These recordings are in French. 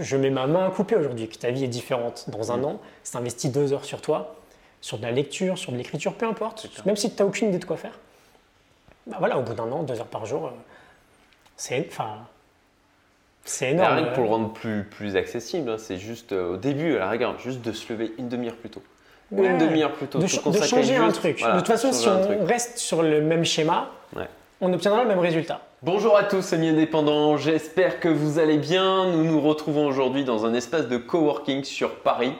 je mets ma main à couper aujourd'hui, que ta vie est différente dans un an, si tu investis 2 heures sur toi, sur de la lecture, sur de l'écriture, peu importe, même si tu n'as aucune idée de quoi faire, bah voilà, au bout d'un an, 2 heures par jour, c'est énorme. Rien que pour le rendre plus accessible, hein, c'est juste au début, à la rigueur, juste de se lever une demi-heure plus tôt. Ouais. Une demi-heure plus tôt. De changer juste un truc. Voilà, de toute façon, si on reste sur le même schéma, on obtiendra le même résultat. Bonjour à tous, amis indépendants, j'espère que vous allez bien. Nous nous retrouvons aujourd'hui dans un espace de coworking sur Paris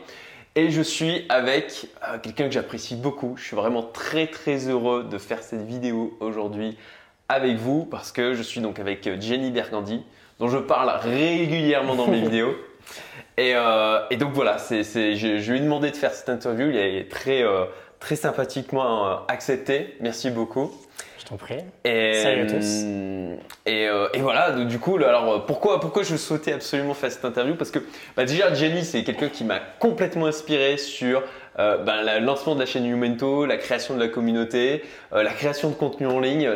et je suis avec quelqu'un que j'apprécie beaucoup. Je suis vraiment très très heureux de faire cette vidéo aujourd'hui avec vous parce que je suis donc avec Jenny Bergandi dont je parle régulièrement dans mes vidéos. Et donc voilà, je lui ai demandé de faire cette interview, il est très sympathiquement accepté, merci beaucoup. Je t'en prie, salut à tous. Et voilà, donc, du coup, alors pourquoi je souhaitais absolument faire cette interview ? Parce que déjà Jenny, c'est quelqu'un qui m'a complètement inspiré sur le lancement de la chaîne Yomento, la création de la communauté, la création de contenu en ligne.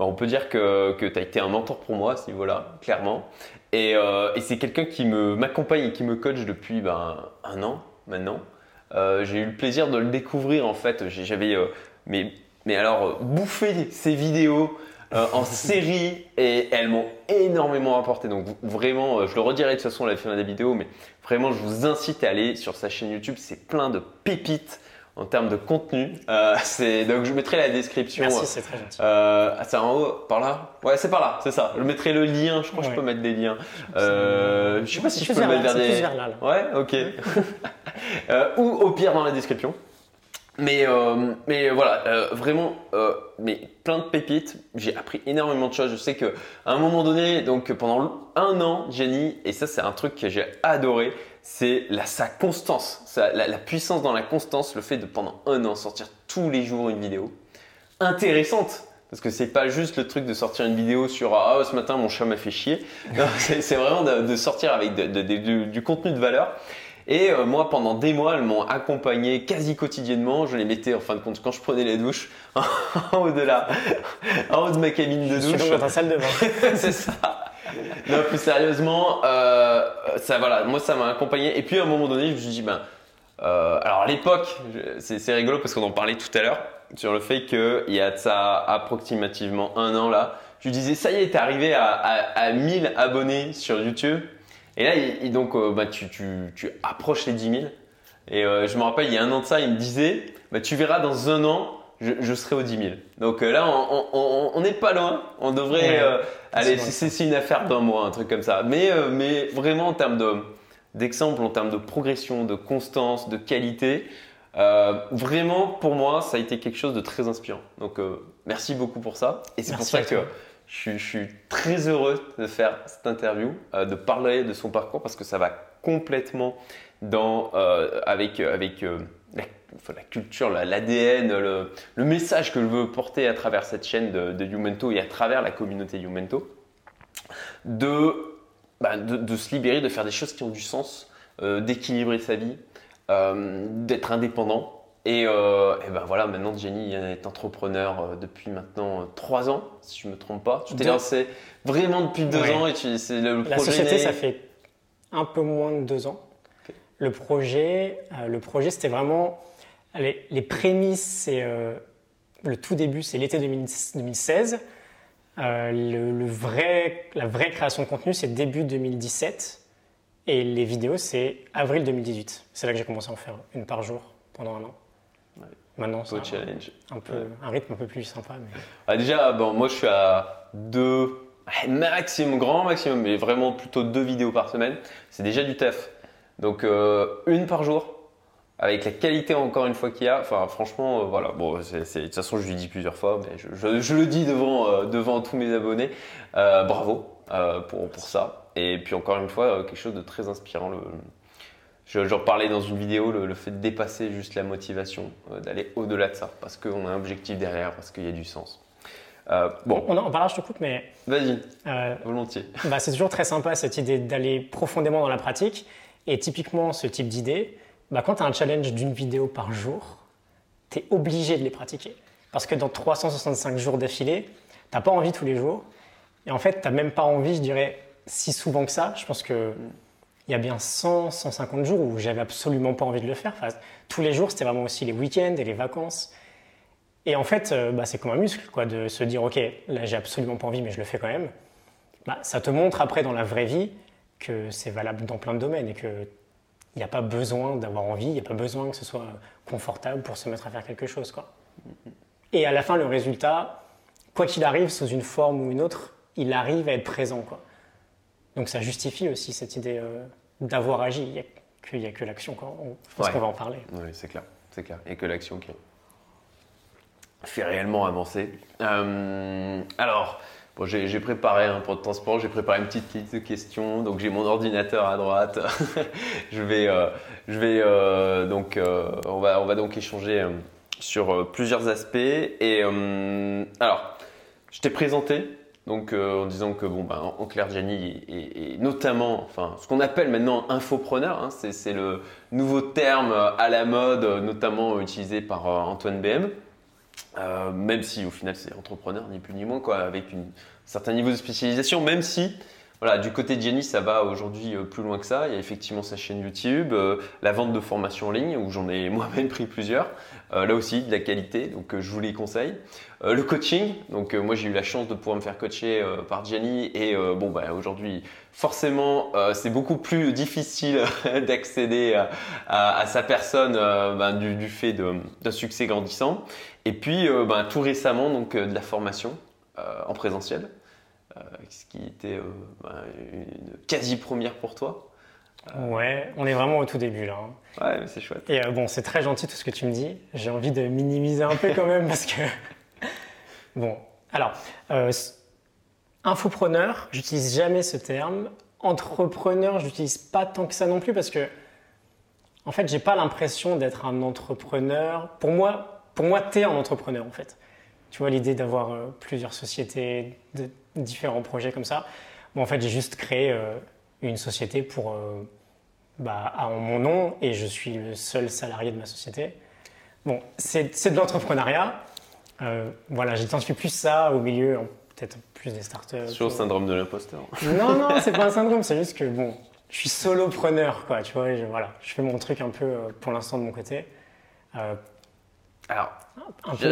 On peut dire que tu as été un mentor pour moi à ce niveau-là, clairement. Et c'est quelqu'un qui m'accompagne et qui me coach depuis un an maintenant. J'ai eu le plaisir de le découvrir en fait. J'avais bouffé ses vidéos en série et elles m'ont énormément apporté. Donc vraiment, je le redirai de toute façon à la fin des vidéos, mais vraiment je vous incite à aller sur sa chaîne YouTube. C'est plein de pépites en termes de contenu. Donc je mettrai la description. Merci, c'est très gentil. C'est en haut, par là ? Ouais, c'est par là, c'est ça. Je mettrai le lien, je crois que je peux mettre des liens. Je sais pas si je peux le mettre vers des… C'est vers là, là. Ouais, ok. Ou au pire dans la description. Mais voilà, vraiment, mais plein de pépites. J'ai appris énormément de choses. Je sais qu'à un moment donné, donc pendant un an, Jenny, et ça c'est un truc que j'ai adoré, c'est sa constance, la puissance dans la constance, le fait de pendant un an sortir tous les jours une vidéo intéressante. Parce que c'est pas juste le truc de sortir une vidéo sur « Ah, ce matin, mon chat m'a fait chier ». C'est vraiment de sortir avec du contenu de valeur. Et moi, pendant des mois, elles m'ont accompagné quasi quotidiennement. Je les mettais, en fin de compte, quand je prenais les douches, en haut de ma cabine de douche. Je suis dans la salle de bain. C'est ça. Non, plus sérieusement, moi, ça m'a accompagné. Et puis, à un moment donné, je me suis dit, alors à l'époque, c'est rigolo parce qu'on en parlait tout à l'heure sur le fait qu'il y a ça approximativement un an là. Je disais, ça y est, t'es arrivé à 1000 abonnés sur YouTube. Et là, tu approches les 10 000. Et je me rappelle, il y a un an de ça, il me disait, tu verras dans un an, je serai aux 10 000. Donc là, on n'est pas loin. On devrait… c'est une affaire d'un mois, un truc comme ça. Mais vraiment, en termes d'exemple, en termes de progression, de constance, de qualité, vraiment, pour moi, ça a été quelque chose de très inspirant. Donc merci beaucoup pour ça. Et c'est pour ça que… Je suis très heureux de faire cette interview, de parler de son parcours parce que ça va complètement la culture, l'ADN, le message que je veux porter à travers cette chaîne de Yomento et à travers la communauté Yomento, de se libérer, de faire des choses qui ont du sens, d'équilibrer sa vie, d'être indépendant. Et maintenant Jenny est entrepreneur depuis maintenant 3 ans, si je ne me trompe pas. Tu t'es lancé vraiment depuis 2 ans et c'est le projet. La société, ça fait un peu moins de 2 ans. Okay. Le projet, c'était vraiment… Les prémices, c'est le tout début, c'est l'été 2016. La vraie création de contenu, c'est début 2017. Et les vidéos, c'est avril 2018. C'est là que j'ai commencé à en faire une par jour pendant un an. Maintenant, c'est un rythme un peu plus sympa. Mais… déjà, moi, je suis à 2, maximum, grand maximum, mais vraiment plutôt 2 vidéos par semaine. C'est déjà du taf. Donc, une par jour, avec la qualité encore une fois qu'il y a. Enfin, franchement, voilà. Bon, de toute façon, je l'ai dit plusieurs fois, mais je le dis devant tous mes abonnés. Bravo pour ça. Et puis, encore une fois, quelque chose de très inspirant. J'en parlais dans une vidéo, le fait de dépasser juste la motivation, d'aller au-delà de ça, parce qu'on a un objectif derrière, parce qu'il y a du sens. On parle, je te coupe, mais… Vas-y, volontiers. C'est toujours très sympa cette idée d'aller profondément dans la pratique. Et typiquement, ce type d'idée, quand tu as un challenge d'une vidéo par jour, tu es obligé de les pratiquer. Parce que dans 365 jours d'affilée, tu n'as pas envie tous les jours. Et en fait, tu n'as même pas envie, je dirais, si souvent que ça. Je pense que il y a bien 100, 150 jours où j'avais absolument pas envie de le faire. Enfin, tous les jours, c'était vraiment aussi les week-ends et les vacances. Et en fait, c'est comme un muscle, quoi, de se dire « Ok, là, j'ai absolument pas envie, mais je le fais quand même. » Ça te montre après dans la vraie vie que c'est valable dans plein de domaines et qu'il n'y a pas besoin d'avoir envie, il n'y a pas besoin que ce soit confortable pour se mettre à faire quelque chose, quoi. Et à la fin, le résultat, quoi qu'il arrive, sous une forme ou une autre, il arrive à être présent, quoi. Donc ça justifie aussi cette idée d'avoir agi. Il n'y a que l'action, quoi. Je pense qu'on va en parler. Oui, c'est clair. C'est clair. Il n'y a que l'action qui fait réellement avancer. Alors, bon, j'ai préparé pour le transport, j'ai préparé une petite liste de questions. Donc j'ai mon ordinateur à droite. On va donc échanger sur plusieurs aspects. Et alors, je t'ai présenté. Donc, en disant que, en clair, Jenny est notamment, ce qu'on appelle maintenant infopreneur, hein, c'est le nouveau terme à la mode, notamment utilisé par Antoine BM, même si au final c'est entrepreneur, ni plus ni moins, quoi, avec un certain niveau de spécialisation, même si, voilà, du côté de Jenny, ça va aujourd'hui plus loin que ça. Il y a effectivement sa chaîne YouTube, la vente de formations en ligne, où j'en ai moi-même pris plusieurs. Là aussi, de la qualité, donc je vous les conseille. Le coaching, donc moi j'ai eu la chance de pouvoir me faire coacher par Jenny et aujourd'hui, forcément, c'est beaucoup plus difficile d'accéder à sa personne du fait d'un succès grandissant. Et puis, tout récemment, donc de la formation en présentiel. Ce qui était une quasi-première pour toi. Ouais, on est vraiment au tout début là. Hein. Ouais, mais c'est chouette. Et c'est très gentil tout ce que tu me dis. J'ai envie de minimiser un peu quand même parce que… infopreneur, j'utilise jamais ce terme. Entrepreneur, je n'utilise pas tant que ça non plus parce que… En fait, je n'ai pas l'impression d'être un entrepreneur. Pour moi, tu es un entrepreneur en fait. Tu vois, l'idée d'avoir plusieurs sociétés, de différents projets comme ça. Bon, en fait, j'ai juste créé une société pour, à mon nom et je suis le seul salarié de ma société. Bon, c'est de l'entrepreneuriat. J'identifie plus ça au milieu, peut-être plus des startups. Sur le syndrome de l'imposteur. Non, c'est pas un syndrome, c'est juste que je suis solopreneur, quoi. Tu vois, je fais mon truc un peu pour l'instant de mon côté. Alors,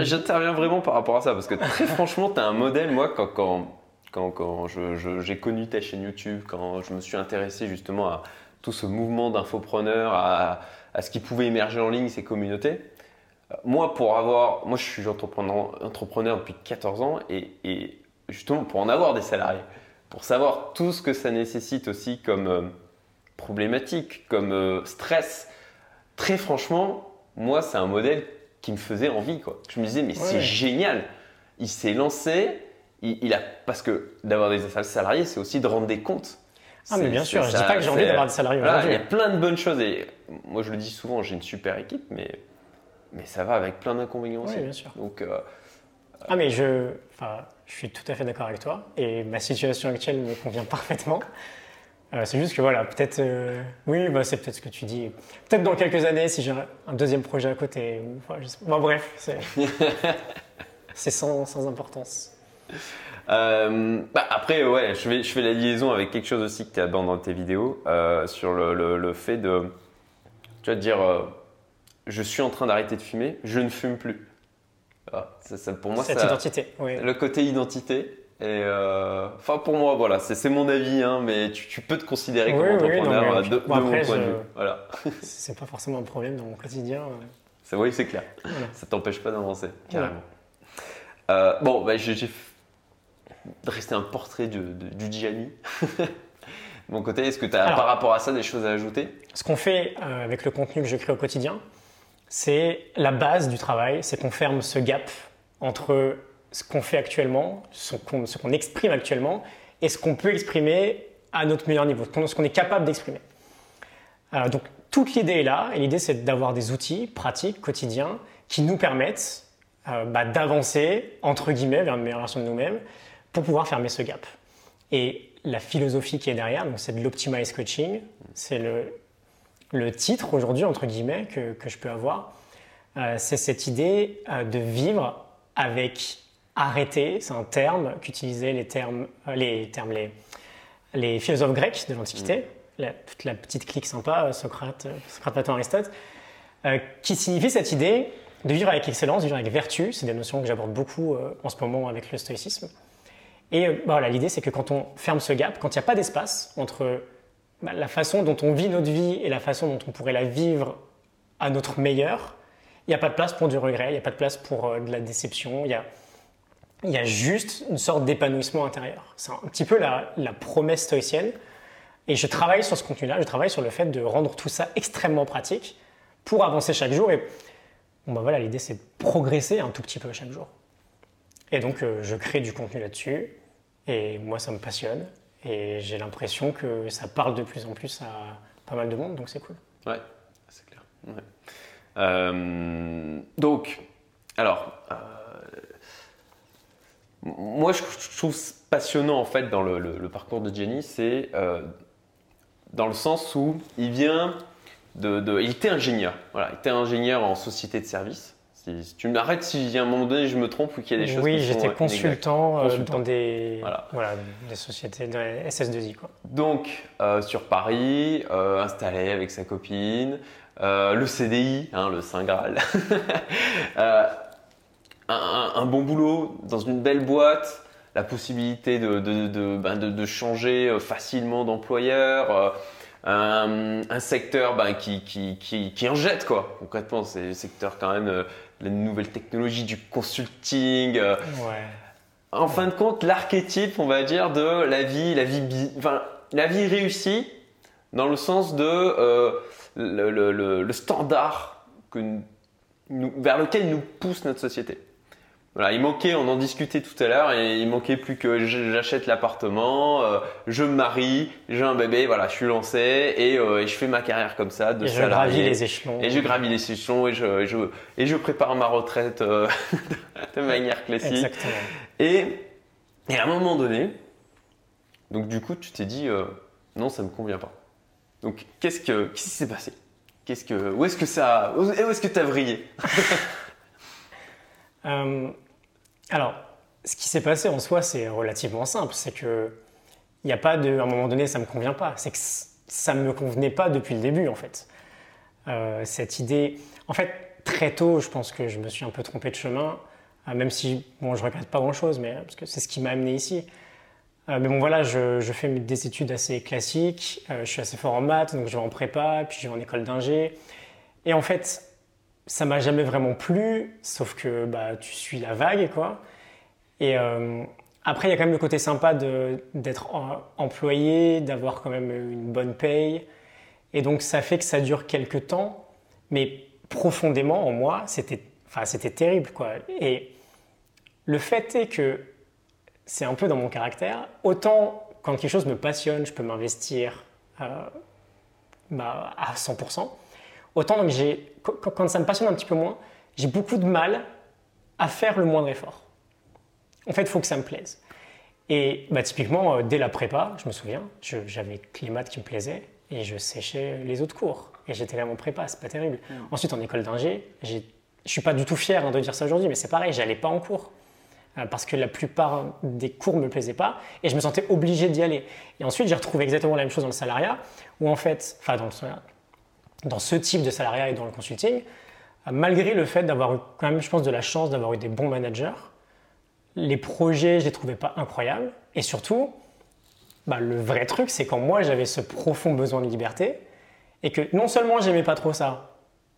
j'interviens vraiment par rapport à ça parce que très franchement, tu as un modèle. Moi, quand j'ai connu ta chaîne YouTube, quand je me suis intéressé justement à tout ce mouvement d'infopreneurs, à ce qui pouvait émerger en ligne, ces communautés, moi, je suis entrepreneur depuis 14 ans et justement pour en avoir des salariés, pour savoir tout ce que ça nécessite aussi comme problématique, comme stress, très franchement, moi, c'est un modèle qui me faisait envie, quoi. Je me disais mais c'est génial, il s'est lancé, il a, parce que d'avoir des salariés c'est aussi de rendre des comptes. Mais bien sûr, je dis pas que j'ai envie d'avoir des salariés. Voilà, il y a plein de bonnes choses et moi je le dis souvent, j'ai une super équipe mais ça va avec plein d'inconvénients aussi. Bien sûr. Donc mais je suis tout à fait d'accord avec toi et ma situation actuelle me convient parfaitement. C'est juste que peut-être, c'est peut-être ce que tu dis. Peut-être dans quelques années, si j'ai un deuxième projet à côté. Bref, c'est sans importance. Après, je fais la liaison avec quelque chose aussi que tu abordes dans tes vidéos sur le fait de, tu vas dire, je suis en train d'arrêter de fumer, je ne fume plus. Ça, pour moi, cette identité. Oui. Le côté identité. Et pour moi, c'est mon avis, hein, mais tu peux te considérer comme entrepreneur de mon point de vue. Voilà. C'est pas forcément un problème dans mon quotidien. Ça, oui, c'est clair. Voilà. Ça t'empêche pas d'avancer, carrément. Ouais. J'ai dressé un portrait du Gianni. De mon côté, est-ce que tu as par rapport à ça des choses à ajouter ? Ce qu'on fait avec le contenu que je crée au quotidien, c'est la base du travail, c'est qu'on ferme ce gap entre ce qu'on fait actuellement, ce qu'on exprime actuellement et ce qu'on peut exprimer à notre meilleur niveau, ce qu'on est capable d'exprimer. Donc toute l'idée est là et l'idée c'est d'avoir des outils pratiques, quotidiens qui nous permettent d'avancer entre guillemets vers une meilleure version de nous-mêmes pour pouvoir fermer ce gap. Et la philosophie qui est derrière, donc c'est de l'optimize coaching, c'est le titre aujourd'hui entre guillemets que je peux avoir, c'est cette idée de vivre avec arrêter, c'est un terme qu'utilisaient les les philosophes grecs de l'Antiquité, toute la petite clique sympa, Socrate, Platon, Aristote, qui signifie cette idée de vivre avec excellence, de vivre avec vertu. C'est des notions que j'aborde beaucoup en ce moment avec le stoïcisme. Et voilà, l'idée, c'est que quand on ferme ce gap, quand il n'y a pas d'espace entre la façon dont on vit notre vie et la façon dont on pourrait la vivre à notre meilleur, il n'y a pas de place pour du regret, il n'y a pas de place pour de la déception, il y a juste une sorte d'épanouissement intérieur. C'est un petit peu la promesse stoïcienne. Et je travaille sur ce contenu-là, je travaille sur le fait de rendre tout ça extrêmement pratique pour avancer chaque jour. Et voilà, l'idée, c'est de progresser un tout petit peu chaque jour. Et donc, je crée du contenu là-dessus. Et moi, ça me passionne. Et j'ai l'impression que ça parle de plus en plus à pas mal de monde. Donc, c'est cool. Ouais, c'est clair. Ouais. Moi, je trouve passionnant en fait dans le parcours de Jenny, c'est dans le sens où il était ingénieur. Voilà, il était ingénieur en société de service. Si tu m'arrêtes si à un moment donné je me trompe ou qu'il y a des choses. Oui, j'étais consultant dans des sociétés, dans les SS2I quoi. Donc sur Paris, installé avec sa copine, le CDI, le Saint Graal. Un bon boulot dans une belle boîte, la possibilité de changer facilement d'employeur, un secteur qui en jette quoi. Concrètement, c'est le secteur quand même de la nouvelle technologie, du consulting. En fin de compte, l'archétype, on va dire, de la vie réussie, dans le sens de le standard vers lequel nous pousse notre société. Voilà, il manquait, on en discutait tout à l'heure, et il manquait plus que j'achète l'appartement, je me marie, j'ai un bébé, voilà, je suis lancé et je fais ma carrière comme ça de salarié. Je gravis les échelons et je prépare ma retraite de manière classique. Exactement. Et à un moment donné, donc du coup, tu t'es dit non, ça me convient pas. Donc qu'est-ce qui s'est passé ? Où est-ce que t'as vrillé ? Alors, ce qui s'est passé en soi, c'est relativement simple. C'est que il n'y a pas de, à un moment donné, ça me convient pas. C'est que ça me convenait pas depuis le début, en fait. Cette idée, en fait, très tôt, je pense que je me suis un peu trompé de chemin, même si je regrette pas grand-chose, mais parce que c'est ce qui m'a amené ici. Je fais des études assez classiques. Je suis assez fort en maths, donc je vais en prépa, puis je vais en école d'ingé. Et en fait, ça m'a jamais vraiment plu, sauf que tu suis la vague, quoi. Et après, il y a quand même le côté sympa d'être employé, d'avoir quand même une bonne paye. Et donc, ça fait que ça dure quelques temps, mais profondément en moi, c'était terrible, quoi. Et le fait est que c'est un peu dans mon caractère. Autant quand quelque chose me passionne, je peux m'investir à 100%. Autant donc quand ça me passionne un petit peu moins, j'ai beaucoup de mal à faire le moindre effort. En fait, il faut que ça me plaise. Et typiquement, dès la prépa, je me souviens, j'avais que les maths qui me plaisaient et je séchais les autres cours. Et j'étais là en prépa, c'est pas terrible. Ensuite, en école d'ingé, je suis pas du tout fier de dire ça aujourd'hui, mais c'est pareil, j'allais pas en cours. Parce que la plupart des cours ne me plaisaient pas et je me sentais obligé d'y aller. Et ensuite, j'ai retrouvé exactement la même chose dans le salariat, où en fait, dans ce type de salariat et dans le consulting, malgré le fait d'avoir eu quand même, je pense, de la chance d'avoir eu des bons managers, les projets, je les trouvais pas incroyables. Et surtout, le vrai truc, c'est quand moi, j'avais ce profond besoin de liberté et que non seulement j'aimais pas trop ça,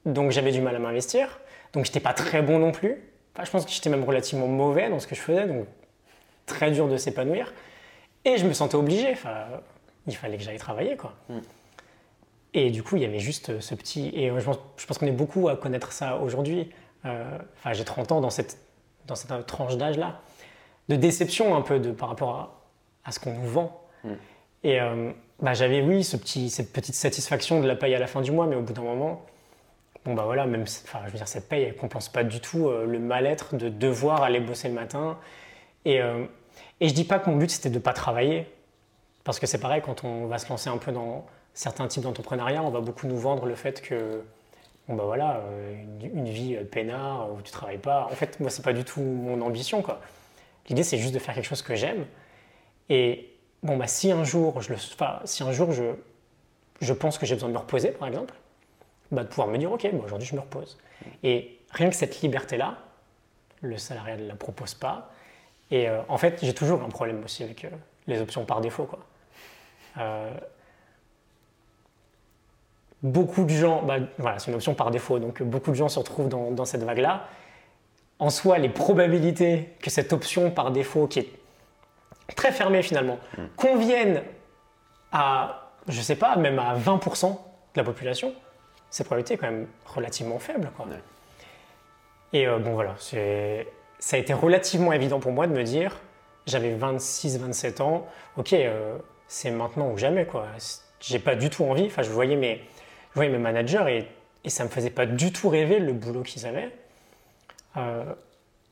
donc j'avais du mal à m'investir, donc j'étais pas très bon non plus. Je pense que j'étais même relativement mauvais dans ce que je faisais, donc très dur de s'épanouir. Et je me sentais obligé. Il fallait que j'aille travailler, quoi. Et du coup, il y avait juste ce petit… Et je pense qu'on est beaucoup à connaître ça aujourd'hui. J'ai 30 ans dans cette tranche d'âge-là. De déception un peu par rapport à ce qu'on nous vend. Et j'avais, oui, cette petite satisfaction de la paye à la fin du mois, mais au bout d'un moment… cette paye, elle ne compense pas du tout le mal-être de devoir aller bosser le matin. Et je ne dis pas que mon but, c'était de ne pas travailler. Parce que c'est pareil, quand on va se lancer un peu dans certains types d'entrepreneuriat, on va beaucoup nous vendre le fait que, une vie peinard où tu ne travailles pas. En fait, moi, ce n'est pas du tout mon ambition, quoi. L'idée, c'est juste de faire quelque chose que j'aime. Et bon bah si un jour je pense que j'ai besoin de me reposer par exemple, bah de pouvoir me dire ok, bon, aujourd'hui je me repose. Et rien que cette liberté là, le salariat ne la propose pas. Et en fait j'ai toujours un problème aussi avec les options par défaut quoi. Beaucoup de gens, bah, voilà, c'est une option par défaut, donc beaucoup de gens se retrouvent dans cette vague-là. En soi, les probabilités que cette option par défaut, qui est très fermée finalement, convienne à, je sais pas, même à 20% de la population, cette probabilité est quand même relativement faible, quoi. Ouais. Et bon voilà, ça a été relativement évident pour moi de me dire, j'avais 26-27 ans, ok, c'est maintenant ou jamais, quoi. J'ai pas du tout envie, enfin je voyais mes managers et ça me faisait pas du tout rêver le boulot qu'ils avaient.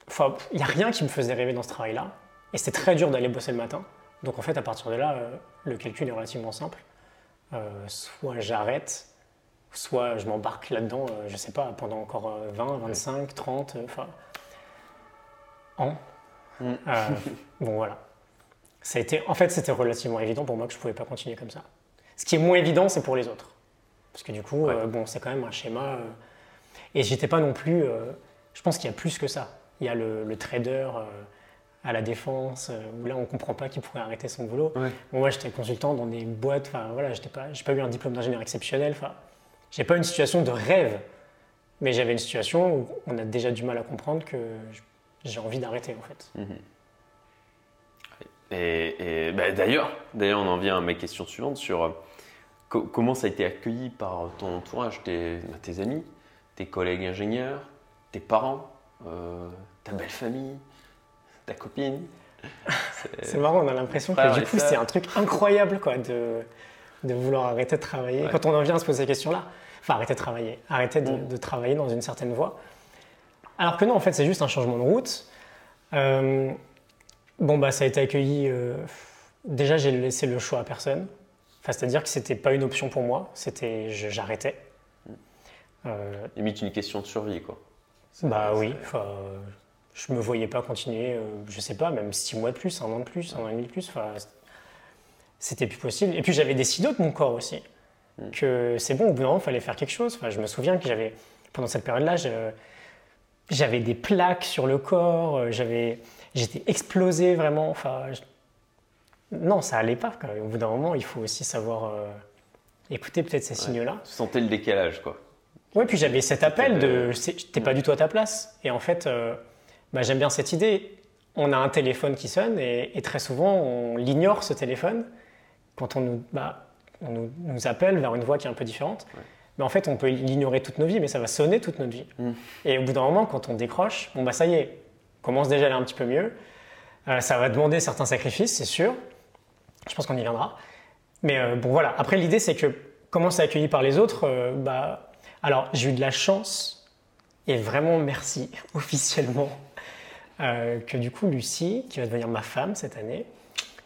Enfin, il n'y a rien qui me faisait rêver dans ce travail-là. Et c'était très dur d'aller bosser le matin. Donc en fait, à partir de là, le calcul est relativement simple. Soit j'arrête, soit je m'embarque là-dedans, je sais pas, pendant encore 20, 25, 30, enfin... ans. Bon, voilà. Ça a été, en fait, c'était relativement évident pour moi que je ne pouvais pas continuer comme ça. Ce qui est moins évident, c'est pour les autres. Parce que du coup, ouais. Bon, c'est quand même un schéma... et j'étais pas non plus... je pense qu'il y a plus que ça. Il y a le trader à la défense, où là on ne comprend pas qu'il pourrait arrêter son boulot. Ouais. Bon, moi j'étais consultant dans des boîtes, enfin voilà, j'ai pas eu un diplôme d'ingénieur exceptionnel, enfin, j'ai pas une situation de rêve, mais j'avais une situation où on a déjà du mal à comprendre que j'ai envie d'arrêter en fait. Mmh. Et bah, d'ailleurs, on en vient à ma question suivante sur comment ça a été accueilli par ton entourage, tes amis, tes collègues ingénieurs, tes parents, ta belle famille, ta copine. C'est marrant, on a l'impression que du coup c'est un truc incroyable quoi, de vouloir arrêter de travailler. Ouais. Quand on en vient à se poser ces questions-là, enfin arrêter de travailler dans une certaine voie. Alors que non, en fait c'est juste un changement de route. Bon bah ça a été accueilli. Déjà j'ai laissé le choix à personne. Enfin c'est-à-dire que c'était pas une option pour moi, c'était j'arrêtais. Limite une question de survie quoi. Bah oui, je me voyais pas continuer, je sais pas, même 6 mois de plus, 1 an de plus, 1 an et demi de plus, c'était plus possible. Et puis j'avais décidé de mon corps aussi, que c'est bon, au bout d'un moment, il fallait faire quelque chose. Je me souviens que pendant cette période-là, j'avais des plaques sur le corps, j'étais explosé vraiment. Non, ça allait pas. Quoi. Au bout d'un moment, il faut aussi savoir écouter peut-être ces signaux-là. Tu sentais le décalage quoi. Oui, puis j'avais cet appel de « t'es pas du tout à ta place ». Et en fait, bah, j'aime bien cette idée. On a un téléphone qui sonne et très souvent, on l'ignore ce téléphone. Quand on nous appelle vers une voix qui est un peu différente, ouais. Mais en fait, on peut l'ignorer toute notre vie, mais ça va sonner toute notre vie. Et au bout d'un moment, quand on décroche, bon bah ça y est, on commence déjà à aller un petit peu mieux. Ça va demander certains sacrifices, c'est sûr. Je pense qu'on y viendra. Mais bon voilà, après l'idée, c'est que comment c'est accueilli par les autres, alors, j'ai eu de la chance, et vraiment merci officiellement, que du coup, Lucie, qui va devenir ma femme cette année,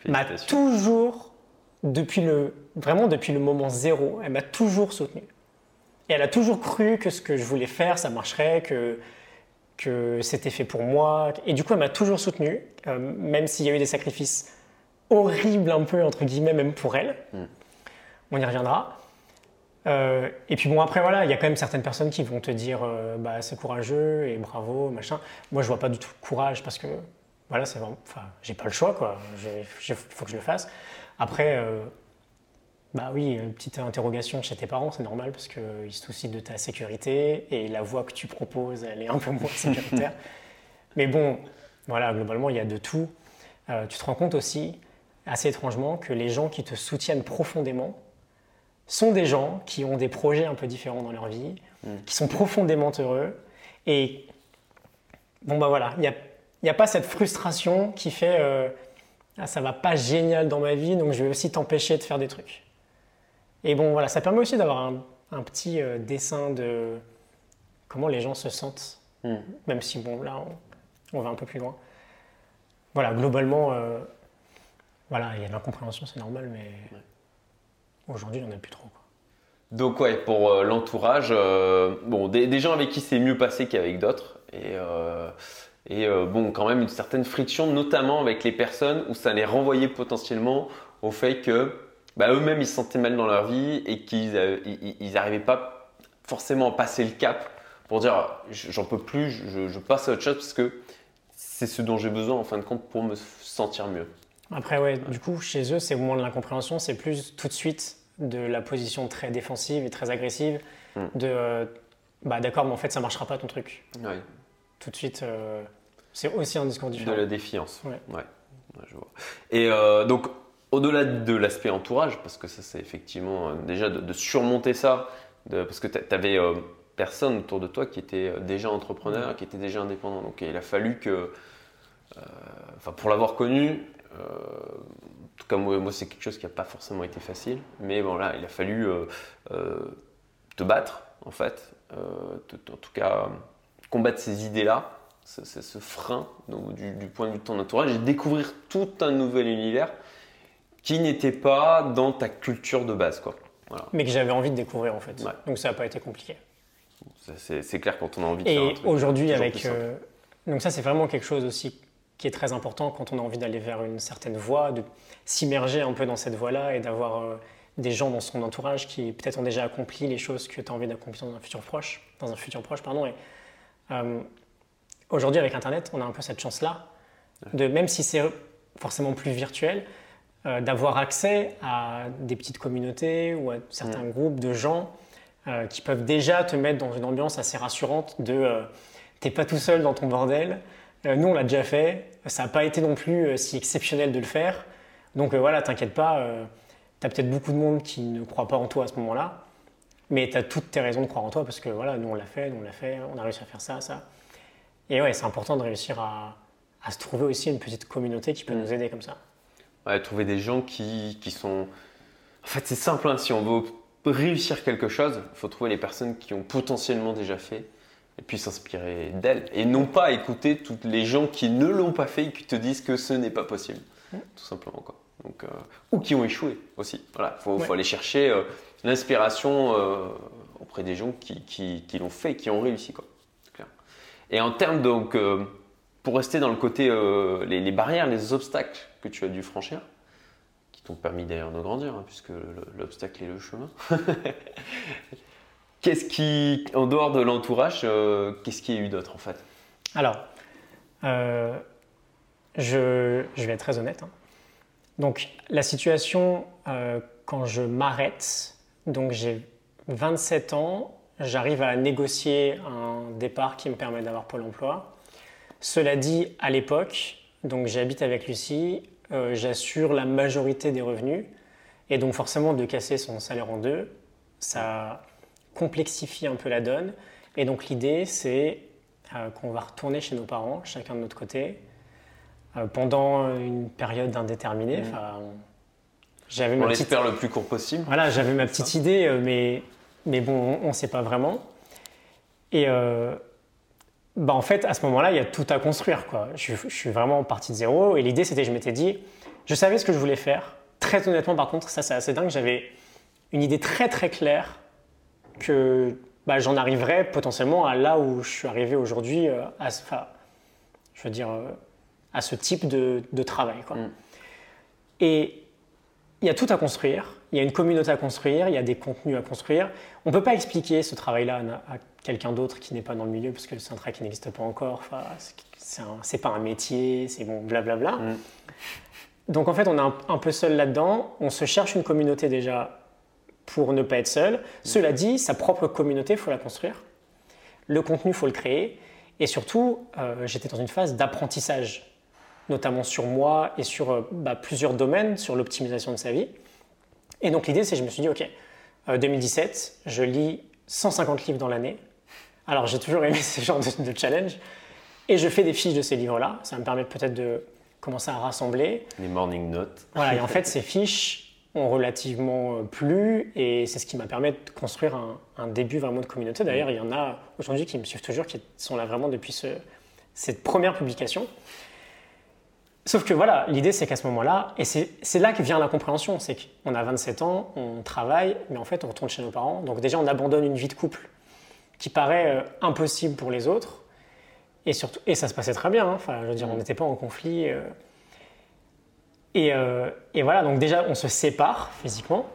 m'a toujours, depuis le moment zéro, elle m'a toujours soutenu. Et elle a toujours cru que ce que je voulais faire, ça marcherait, que c'était fait pour moi. Et du coup, elle m'a toujours soutenu, même s'il y a eu des sacrifices horribles un peu, entre guillemets, même pour elle. On y reviendra. Et puis bon après voilà, il y a quand même certaines personnes qui vont te dire bah, c'est courageux et bravo machin. Moi je vois pas du tout le courage parce que voilà c'est vraiment, enfin j'ai pas le choix quoi. Faut que je le fasse. Après bah oui une petite interrogation chez tes parents c'est normal parce que ils se soucient de ta sécurité et la voie que tu proposes elle est un peu moins sécuritaire. Mais bon voilà globalement il y a de tout. Tu te rends compte aussi assez étrangement que les gens qui te soutiennent profondément sont des gens qui ont des projets un peu différents dans leur vie, qui sont profondément heureux. Et bon, bah voilà, il n'y a pas cette frustration qui fait « Ah, ça va pas génial dans ma vie, donc je vais aussi t'empêcher de faire des trucs. » Et bon, voilà, ça permet aussi d'avoir un petit dessin de comment les gens se sentent, même si, bon, là, on va un peu plus loin. Voilà, globalement, voilà, il y a de l'incompréhension, c'est normal, mais... Ouais. Aujourd'hui, on n'en a plus trop. Quoi. Donc ouais, pour l'entourage, bon, des gens avec qui c'est mieux passé qu'avec d'autres. Et bon, quand même une certaine friction, notamment avec les personnes où ça les renvoyait potentiellement au fait que eux-mêmes ils se sentaient mal dans leur vie et qu'ils n'arrivaient pas forcément à passer le cap pour dire j'en peux plus, je passe à autre chose parce que c'est ce dont j'ai besoin en fin de compte pour me sentir mieux. Après ouais, du coup chez eux c'est au moment de l'incompréhension, c'est plus tout de suite de la position très défensive et très agressive d'accord mais en fait ça marchera pas ton truc. Oui. Tout de suite c'est aussi un discours différent. De la défiance. Ouais. Ouais, je vois. Et donc au-delà de l'aspect entourage, parce que ça c'est effectivement déjà de surmonter ça, parce que tu avais personne autour de toi qui était déjà entrepreneur, qui était déjà indépendant. Donc il a fallu que, pour l'avoir connu, en tout cas moi c'est quelque chose qui n'a pas forcément été facile, mais bon là il a fallu te battre en fait, en tout cas combattre ces idées-là, ce frein donc, du point de vue de ton entourage et découvrir tout un nouvel univers qui n'était pas dans ta culture de base, quoi. Voilà. Mais que j'avais envie de découvrir en fait. Ouais. Donc ça n'a pas été compliqué. Ça, c'est clair quand on a envie de faire un truc. Et aujourd'hui avec… donc ça c'est vraiment quelque chose aussi qui est très important quand on a envie d'aller vers une certaine voie, de s'immerger un peu dans cette voie-là et d'avoir des gens dans son entourage qui peut-être ont déjà accompli les choses que tu as envie d'accomplir dans un futur proche. Et, aujourd'hui avec Internet, on a un peu cette chance-là, de, même si c'est forcément plus virtuel, d'avoir accès à des petites communautés ou à certains groupes de gens qui peuvent déjà te mettre dans une ambiance assez rassurante de t'es pas tout seul dans ton bordel, nous on l'a déjà fait, ça n'a pas été non plus si exceptionnel de le faire, donc voilà, t'inquiète pas, t'as peut-être beaucoup de monde qui ne croit pas en toi à ce moment-là, mais t'as toutes tes raisons de croire en toi parce que voilà, nous on l'a fait, on a réussi à faire ça, et ouais, c'est important de réussir à se trouver aussi une petite communauté qui peut nous aider comme ça. Ouais, trouver des gens qui sont… En fait, c'est simple, hein, si on veut réussir quelque chose, il faut trouver les personnes qui ont potentiellement déjà fait et puis s'inspirer d'elles. Et non pas écouter toutes les gens qui ne l'ont pas fait et qui te disent que ce n'est pas possible, tout simplement, quoi. Donc, ou qui ont échoué aussi. Voilà, faut aller chercher l'inspiration auprès des gens qui l'ont fait et qui ont réussi, quoi. C'est clair. Et en termes donc… pour rester dans le côté, les barrières, les obstacles que tu as dû franchir, qui t'ont permis d'ailleurs de grandir, hein, puisque l'obstacle est le chemin. Qu'est-ce qui, en dehors de l'entourage, qu'est-ce qu'il y a eu d'autre en fait ? Alors, je vais être très honnête. Hein. Donc, la situation, quand je m'arrête, donc j'ai 27 ans, j'arrive à négocier un départ qui me permet d'avoir Pôle emploi. Cela dit, à l'époque, donc j'habite avec Lucie, j'assure la majorité des revenus et donc forcément de casser son salaire en deux, ça complexifie un peu la donne et donc l'idée c'est qu'on va retourner chez nos parents, chacun de notre côté, pendant une période indéterminée. J'avais on l'espère le plus court possible. Voilà, j'avais ma petite idée, mais bon, on ne sait pas vraiment. Et… en fait, à ce moment-là, il y a tout à construire, quoi. Je suis vraiment parti de zéro et l'idée, c'était, je m'étais dit, je savais ce que je voulais faire. Très honnêtement, par contre, ça, c'est assez dingue. J'avais une idée très, très claire que j'en arriverais potentiellement à là où je suis arrivé aujourd'hui, à ce type de travail, quoi. Et il y a tout à construire. Il y a une communauté à construire, il y a des contenus à construire. On ne peut pas expliquer ce travail-là à quelqu'un d'autre qui n'est pas dans le milieu parce que c'est un travail qui n'existe pas encore. Enfin, c'est pas un métier, c'est bon, blablabla. Donc en fait, on est un peu seul là-dedans. On se cherche une communauté déjà pour ne pas être seul. Cela dit, sa propre communauté, il faut la construire. Le contenu, il faut le créer. Et surtout, j'étais dans une phase d'apprentissage, notamment sur moi et sur plusieurs domaines, sur l'optimisation de sa vie. Et donc l'idée, c'est que je me suis dit, ok, 2017, je lis 150 livres dans l'année. Alors j'ai toujours aimé ce genre de challenge. Et je fais des fiches de ces livres-là. Ça me permet peut-être de commencer à rassembler. Les morning notes. Voilà, et en fait, ces fiches ont relativement plu. Et c'est ce qui m'a permis de construire un début vraiment de communauté. D'ailleurs, il y en a aujourd'hui qui me suivent toujours, qui sont là vraiment depuis cette première publication. Sauf que voilà, l'idée c'est qu'à ce moment-là, et c'est là que vient la compréhension, c'est qu'on a 27 ans, on travaille, mais en fait on retourne chez nos parents. Donc déjà on abandonne une vie de couple qui paraît impossible pour les autres. Et surtout, et ça se passait très bien, on n'était pas en conflit. Et voilà, donc déjà, on se sépare physiquement.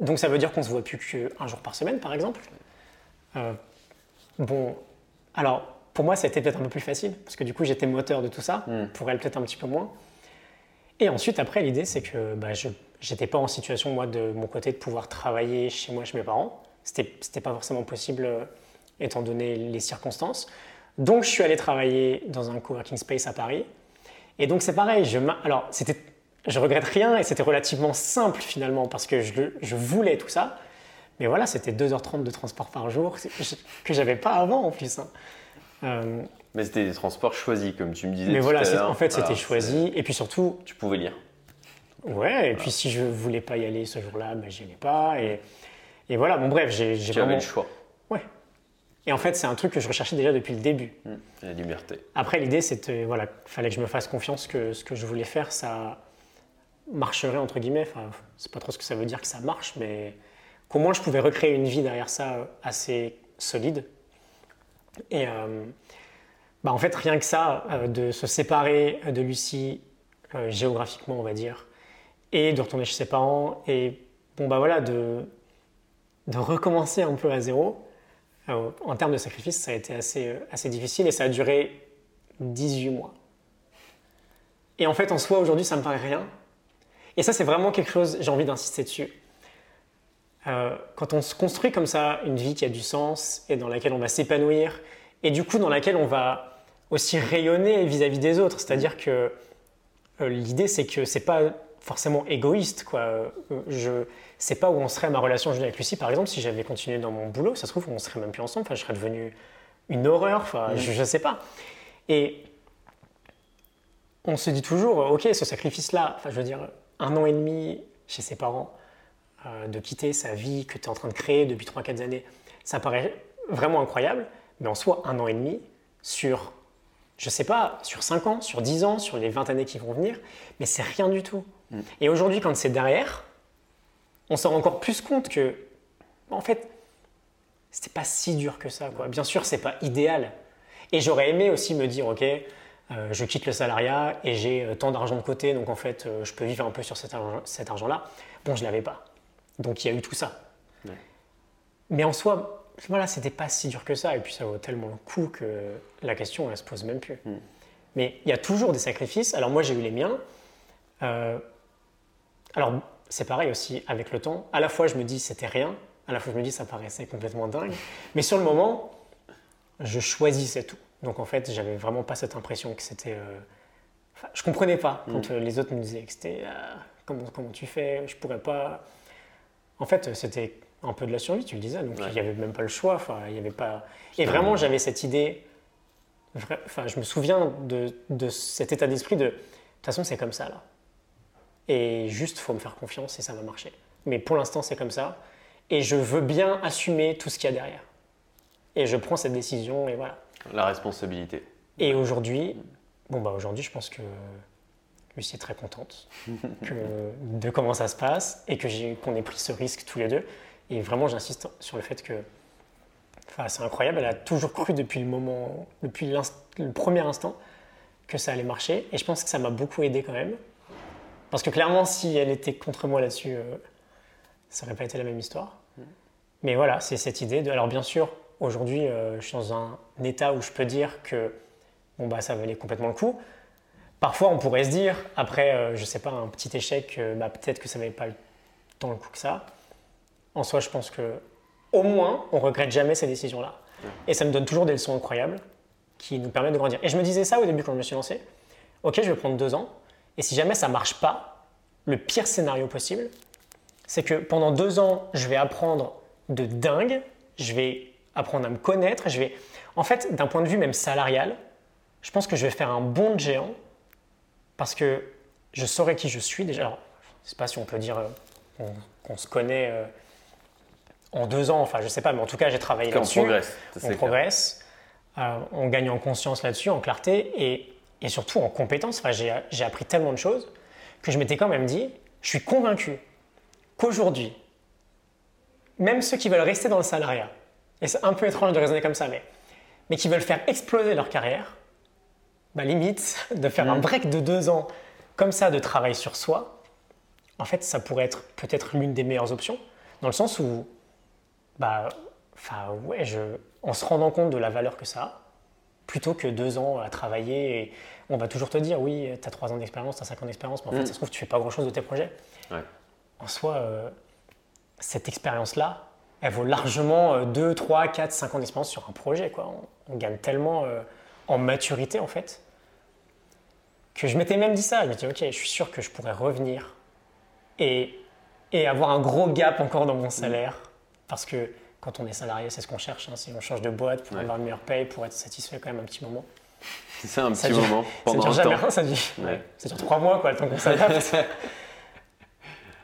Donc ça veut dire qu'on ne se voit plus qu'un jour par semaine, par exemple. Bon, alors pour moi, ça a été peut-être un peu plus facile, parce que du coup, j'étais moteur de tout ça. Pour elle, peut-être un petit peu moins. Et ensuite, après, l'idée, c'est que je n'étais pas en situation, moi, de mon côté, de pouvoir travailler chez moi, chez mes parents. C'était pas forcément possible, étant donné les circonstances. Donc, je suis allé travailler dans un coworking space à Paris. Et donc, c'est pareil. Alors, je regrette rien et c'était relativement simple, finalement, parce que je voulais tout ça. Mais voilà, c'était 2h30 de transport par jour que je n'avais pas avant, en plus. Mais c'était des transports choisis, comme tu me disais. Mais voilà, en fait, c'était choisi. Et puis surtout… Tu pouvais lire. Ouais, et puis si je ne voulais pas y aller ce jour-là, je n'y allais pas. Et voilà, bon bref, j'ai vraiment… Tu avais le choix. Ouais. Et en fait, c'est un truc que je recherchais déjà depuis le début. La liberté. Après, l'idée, c'était… Voilà, il fallait que je me fasse confiance que ce que je voulais faire, ça marcherait, entre guillemets. Enfin, c'est pas trop ce que ça veut dire que ça marche, mais… qu'au moins je pouvais recréer une vie derrière ça assez solide. Et en fait, rien que ça, de se séparer de Lucie géographiquement, on va dire, et de retourner chez ses parents, et bon, voilà, de recommencer un peu à zéro, en termes de sacrifice, ça a été assez difficile et ça a duré 18 mois. Et en fait, en soi, aujourd'hui, ça me paraît rien. Et ça, c'est vraiment quelque chose, j'ai envie d'insister dessus. Quand on se construit comme ça une vie qui a du sens et dans laquelle on va s'épanouir et du coup dans laquelle on va aussi rayonner vis-à-vis des autres, c'est-à-dire que l'idée c'est que c'est pas forcément égoïste, quoi. Je sais pas où on serait ma relation avec Lucie, par exemple, si j'avais continué dans mon boulot, ça se trouve on serait même plus ensemble, je serais devenu une horreur, je sais pas. Et on se dit toujours, ok, ce sacrifice-là, je veux dire, 1 an et demi chez ses parents, de quitter sa vie que tu es en train de créer depuis 3-4 années, ça paraît vraiment incroyable, mais en soi, 1 an et demi sur, je sais pas, sur 5 ans, sur 10 ans, sur les 20 années qui vont venir, mais c'est rien du tout. Et aujourd'hui, quand c'est derrière, on s'en rend encore plus compte que, en fait, c'était pas si dur que ça, quoi. Bien sûr, c'est pas idéal. Et j'aurais aimé aussi me dire, ok, je quitte le salariat et j'ai tant d'argent de côté, donc en fait, je peux vivre un peu sur cet argent-là. Bon, je l'avais pas. Donc, il y a eu tout ça. Ouais. Mais en soi, voilà, c'était pas si dur que ça. Et puis, ça vaut tellement le coup que la question, elle se pose même plus. Mais il y a toujours des sacrifices. Alors, moi, j'ai eu les miens. Alors, c'est pareil aussi avec le temps. À la fois, je me dis, c'était rien. À la fois, je me dis, ça paraissait complètement dingue. Mais sur le moment, je choisissais tout. Donc, en fait, j'avais vraiment pas cette impression que c'était… je comprenais pas quand les autres me disaient que c'était… comment tu fais ? Je pourrais pas… En fait, c'était un peu de la survie, tu le disais, donc il n'y avait même pas le choix. Il y avait pas… Et vraiment, j'avais cette idée… je me souviens de cet état d'esprit de… De toute façon, c'est comme ça, là. Et juste, il faut me faire confiance et ça va marcher. Mais pour l'instant, c'est comme ça. Et je veux bien assumer tout ce qu'il y a derrière. Et je prends cette décision et voilà. La responsabilité. Et aujourd'hui, aujourd'hui, je pense que… Lucie est très contente de comment ça se passe et qu'on ait pris ce risque tous les deux. Et vraiment, j'insiste sur le fait que c'est incroyable. Elle a toujours cru depuis le premier instant que ça allait marcher. Et je pense que ça m'a beaucoup aidé quand même. Parce que clairement, si elle était contre moi là-dessus, ça n'aurait pas été la même histoire. Mais voilà, c'est cette idée de… Alors bien sûr, aujourd'hui, je suis dans un état où je peux dire que ça valait complètement le coup. Parfois, on pourrait se dire, après, je sais pas, un petit échec, peut-être que ça valait pas tant le coup que ça. En soi, je pense que au moins, on regrette jamais ces décisions-là. Et ça me donne toujours des leçons incroyables qui nous permettent de grandir. Et je me disais ça au début quand je me suis lancé. Ok, je vais prendre 2 ans. Et si jamais ça marche pas, le pire scénario possible, c'est que pendant 2 ans, je vais apprendre de dingue. Je vais apprendre à me connaître. En fait, d'un point de vue même salarial, je pense que je vais faire un bond de géant. Parce que je saurais qui je suis déjà. Alors, je ne sais pas si on peut dire qu'on se connaît en 2 ans. Je ne sais pas, mais en tout cas, j'ai travaillé là-dessus. On progresse. On gagne en conscience là-dessus, en clarté et surtout en compétences. J'ai appris tellement de choses que je m'étais quand même dit, je suis convaincu qu'aujourd'hui, même ceux qui veulent rester dans le salariat, et c'est un peu étrange de raisonner comme ça, mais qui veulent faire exploser leur carrière, limite de faire un break de 2 ans comme ça de travail sur soi, en fait, ça pourrait être peut-être l'une des meilleures options, dans le sens où, en se rendant compte de la valeur que ça a, plutôt que 2 ans à travailler, et on va toujours te dire, oui, t'as 3 ans d'expérience, t'as 5 ans d'expérience, mais en fait, ça se trouve, tu fais pas grand-chose de tes projets. Ouais. En soi, cette expérience-là, elle vaut largement 2, 3, 4, 5 ans d'expérience sur un projet, quoi. On gagne tellement en maturité, en fait, que je m'étais même dit ça. Je me dis, ok, je suis sûr que je pourrais revenir et avoir un gros gap encore dans mon salaire, parce que quand on est salarié, c'est ce qu'on cherche, hein. Si on change de boîte pour avoir une meilleure paye, pour être satisfait quand même un petit moment. C'est un petit moment, pendant un temps. Ça dure jamais rien, ça dure. Ouais. Ça dure 3 mois, quoi, le temps qu'on s'adapte.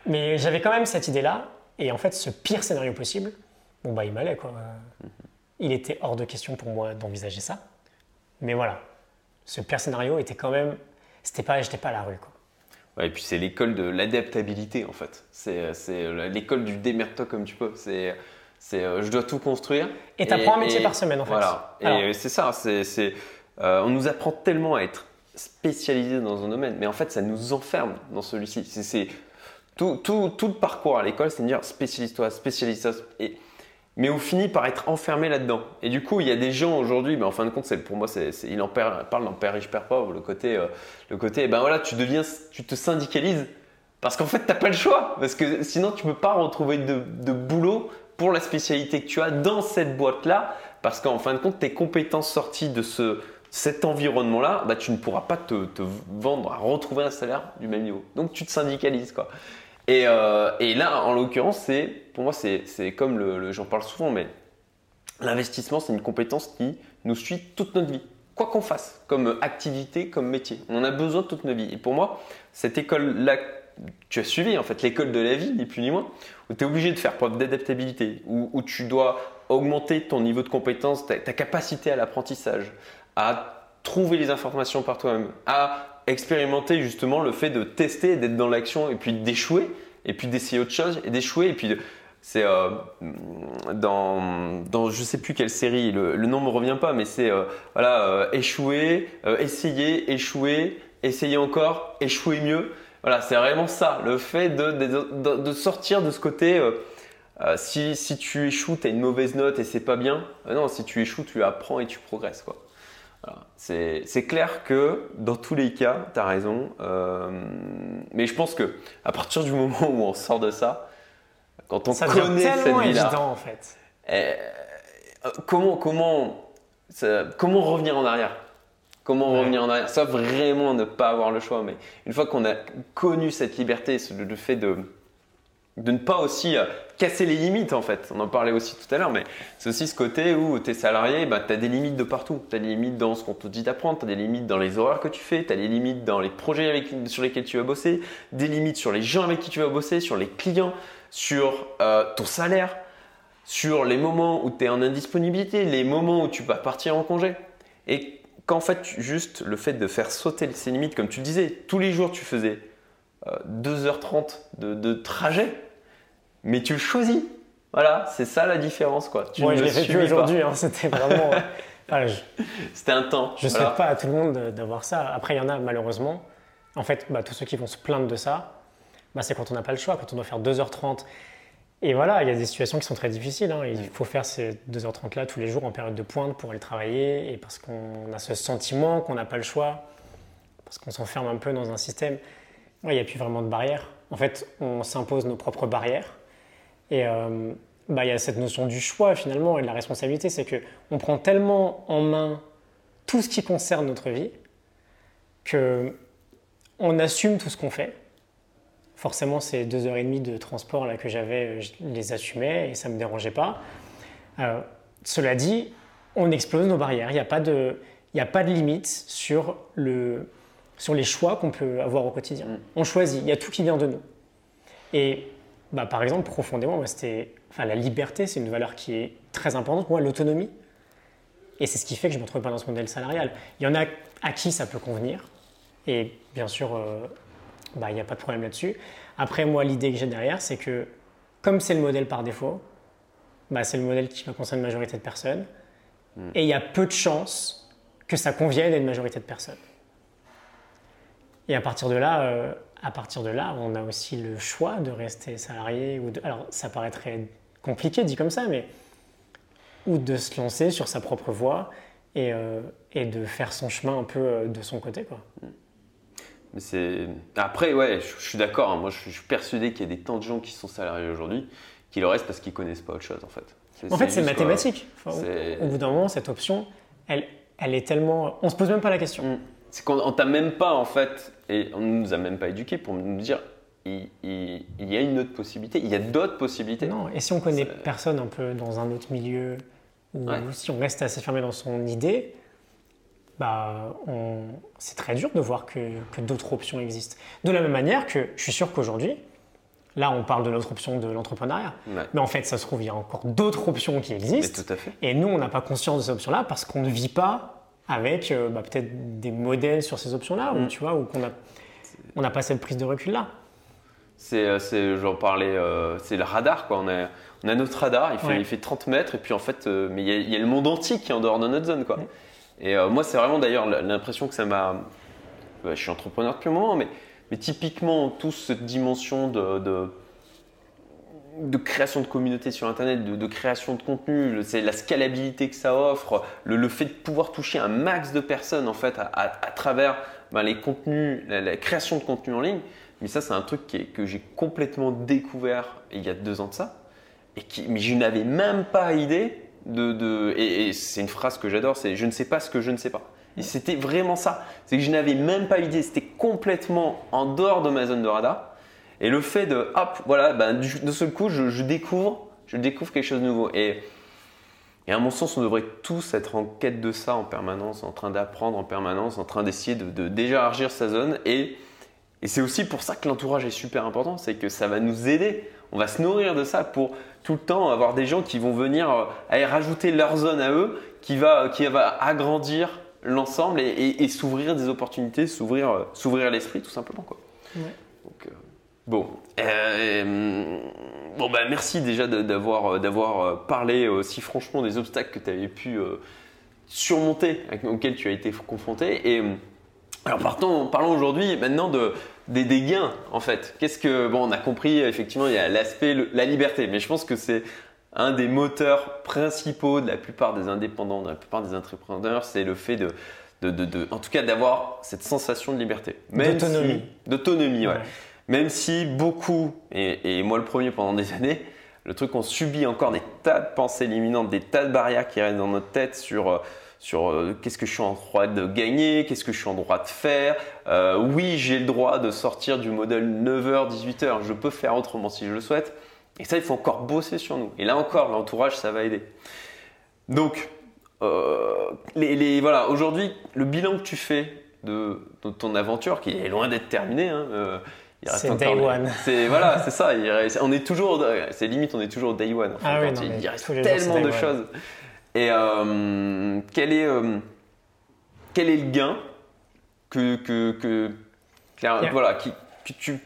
Mais j'avais quand même cette idée-là, et en fait, ce pire scénario possible, il m'allait, quoi. Il était hors de question pour moi d'envisager ça. Mais voilà, ce pire scénario était quand même… j'étais pas à la rue, quoi. Ouais, et puis c'est l'école de l'adaptabilité, en fait. C'est l'école du démerde-toi comme tu peux. C'est je dois tout construire. Et tu apprends un métier par semaine, en fait. Voilà. C'est ça. On nous apprend tellement à être spécialisé dans un domaine, mais en fait, ça nous enferme dans celui-ci. Tout le parcours à l'école, c'est de dire spécialise-toi, spécialise-toi. Mais on finit par être enfermé là-dedans. Et du coup, il y a des gens aujourd'hui, mais en fin de compte, pour moi, il en parle dans Père riche, Père pauvre, le côté tu te syndicalises parce qu'en fait, tu n'as pas le choix. Parce que sinon, tu ne peux pas retrouver de boulot pour la spécialité que tu as dans cette boîte-là, parce qu'en fin de compte, tes compétences sorties de cet environnement-là, tu ne pourras pas te vendre à retrouver un salaire du même niveau. Donc, tu te syndicalises, quoi. Et là, en l'occurrence, pour moi, c'est comme j'en parle souvent, mais l'investissement, c'est une compétence qui nous suit toute notre vie, quoi qu'on fasse, comme activité, comme métier. On en a besoin toute notre vie. Et pour moi, cette école-là, tu as suivi en fait l'école de la vie, ni plus ni moins, où tu es obligé de faire preuve d'adaptabilité, où tu dois augmenter ton niveau de compétence, ta capacité à l'apprentissage, à trouver les informations par toi-même, à expérimenter justement le fait de tester, d'être dans l'action et puis d'échouer et puis d'essayer autre chose et d'échouer et puis dans je sais plus quelle série, le nom me revient pas, mais échouer, essayer, échouer, essayer encore, échouer mieux. Voilà, c'est vraiment ça, le fait de sortir de ce côté si tu échoues, tu as une mauvaise note et c'est pas bien. Non, si tu échoues, tu apprends et tu progresses, quoi. Voilà. C'est clair que dans tous les cas, tu as raison. Mais je pense que à partir du moment où on sort de ça, quand on ça connaît cette vie-là, évident, en fait. Comment revenir en arrière ? Revenir en arrière ? Ça, vraiment, ne pas avoir le choix. Mais une fois qu'on a connu cette liberté, le fait de ne pas aussi casser les limites, en fait. On en parlait aussi tout à l'heure, mais c'est aussi ce côté où tu es salarié, tu as des limites de partout. Tu as des limites dans ce qu'on te dit d'apprendre, tu as des limites dans les horaires que tu fais, tu as des limites dans les projets sur lesquels tu vas bosser, des limites sur les gens avec qui tu vas bosser, sur les clients, sur ton salaire, sur les moments où tu es en indisponibilité, les moments où tu vas partir en congé. Et qu'en fait, juste le fait de faire sauter ces limites, comme tu le disais, tous les jours tu faisais 2h30 de trajet, mais tu le choisis. Voilà, c'est ça la différence, quoi. Moi, je l'ai fait plus aujourd'hui, hein, c'était vraiment… c'était un temps. Je ne souhaite pas à tout le monde d'avoir ça. Après, il y en a malheureusement. En fait, tous ceux qui vont se plaindre de ça, c'est quand on n'a pas le choix, quand on doit faire 2h30. Et voilà, il y a des situations qui sont très difficiles, hein. Il faut faire ces 2h30-là tous les jours en période de pointe pour aller travailler, et parce qu'on a ce sentiment qu'on n'a pas le choix, parce qu'on s'enferme un peu dans un système. Il n'y a plus vraiment de barrières. En fait, on s'impose nos propres barrières. Et il y a cette notion du choix, finalement, et de la responsabilité. C'est qu'on prend tellement en main tout ce qui concerne notre vie qu'on assume tout ce qu'on fait. Forcément, ces 2h30 de transport là, que j'avais, je les assumais et ça ne me dérangeait pas. Cela dit, on explose nos barrières. Il n'y a pas de limite sur sur les choix qu'on peut avoir au quotidien. On choisit, il y a tout qui vient de nous. Et par exemple, profondément, la liberté, c'est une valeur qui est très importante. Moi, l'autonomie. Et c'est ce qui fait que je ne me retrouve pas dans ce modèle salarial. Il y en a à qui ça peut convenir. Et bien sûr, il n'y a pas de problème là-dessus. Après, moi, l'idée que j'ai derrière, c'est que comme c'est le modèle par défaut, c'est le modèle qui va concerner une majorité de personnes. Et il y a peu de chances que ça convienne à une majorité de personnes. Et à partir de là, on a aussi le choix de rester salarié. Alors, ça paraît très compliqué dit comme ça, mais ou de se lancer sur sa propre voie et de faire son chemin un peu de son côté, quoi. Mais c'est... Après, ouais, je suis d'accord. Hein. Moi, je suis persuadé qu'il y a des tas de gens qui sont salariés aujourd'hui qui le restent parce qu'ils ne connaissent pas autre chose, en fait. C'est mathématique. Enfin, au bout d'un moment, cette option, elle est tellement... On ne se pose même pas la question. C'est qu'on ne t'a même pas, en fait, et on ne nous a même pas éduqués pour nous dire il y a une autre possibilité, il y a d'autres possibilités. Non, et si on ne connaît personne un peu dans un autre milieu, ou ouais. Si on reste assez fermé dans son idée... c'est très dur de voir que d'autres options existent. De la même manière que je suis sûr qu'aujourd'hui, là on parle de notre option de l'entrepreneuriat, ouais. Mais en fait ça se trouve il y a encore d'autres options qui existent. Mais tout à fait. Et nous on n'a pas conscience de ces options-là parce qu'on ne vit pas avec peut-être des modèles sur ces options-là, ou tu vois, ou qu'on n'a pas cette prise de recul-là. J'en parlais, c'est le radar quoi. On a notre radar, il fait 30 mètres et puis en fait, mais il y a le monde entier qui est en dehors de notre zone quoi. Ouais. Et moi, c'est vraiment d'ailleurs l'impression que ça m'a… Je suis entrepreneur depuis un moment, mais typiquement, toute cette dimension de création de communauté sur Internet, de création de contenu, c'est la scalabilité que ça offre, le fait de pouvoir toucher un max de personnes en fait à travers les contenus, la création de contenu en ligne. Mais ça, c'est un truc que j'ai complètement découvert il y a 2 ans de ça, mais je n'avais même pas idée. Et c'est une phrase que j'adore, c'est « je ne sais pas ce que je ne sais pas ». Et c'était vraiment ça, c'est que je n'avais même pas l'idée, c'était complètement en dehors de ma zone de radar. Et le fait de « hop, voilà, de seul coup, je découvre quelque chose de nouveau ». Et à mon sens, on devrait tous être en quête de ça en permanence, en train d'apprendre en permanence, en train d'essayer de déjà élargir sa zone. Et c'est aussi pour ça que l'entourage est super important, c'est que ça va nous aider. On va se nourrir de ça pour tout le temps avoir des gens qui vont venir aller rajouter leur zone à eux, qui va agrandir l'ensemble et s'ouvrir des opportunités, s'ouvrir l'esprit tout simplement quoi. Ouais. Donc, merci déjà d'avoir parlé si franchement des obstacles que tu avais pu surmonter, auxquels tu as été confronté. Et alors parlons aujourd'hui maintenant des gains en fait. On a compris effectivement il y a l'aspect la liberté, mais je pense que c'est un des moteurs principaux de la plupart des indépendants, de la plupart des entrepreneurs, c'est le fait de en tout cas d'avoir cette sensation de liberté, d'autonomie. Ouais. Même si beaucoup et moi le premier pendant des années, le truc on subit encore des tas de pensées limitantes, des tas de barrières qui restent dans notre tête sur qu'est-ce que je suis en droit de gagner, qu'est-ce que je suis en droit de faire. Oui, j'ai le droit de sortir du modèle 9h, 18h, je peux faire autrement si je le souhaite. Et ça, il faut encore bosser sur nous. Et là encore, l'entourage, ça va aider. Donc, aujourd'hui, le bilan que tu fais de ton aventure, qui est loin d'être terminée, il reste c'est day one. C'est ça, on est toujours day one. Enfin, il reste tellement de choses. Et quel est le gain que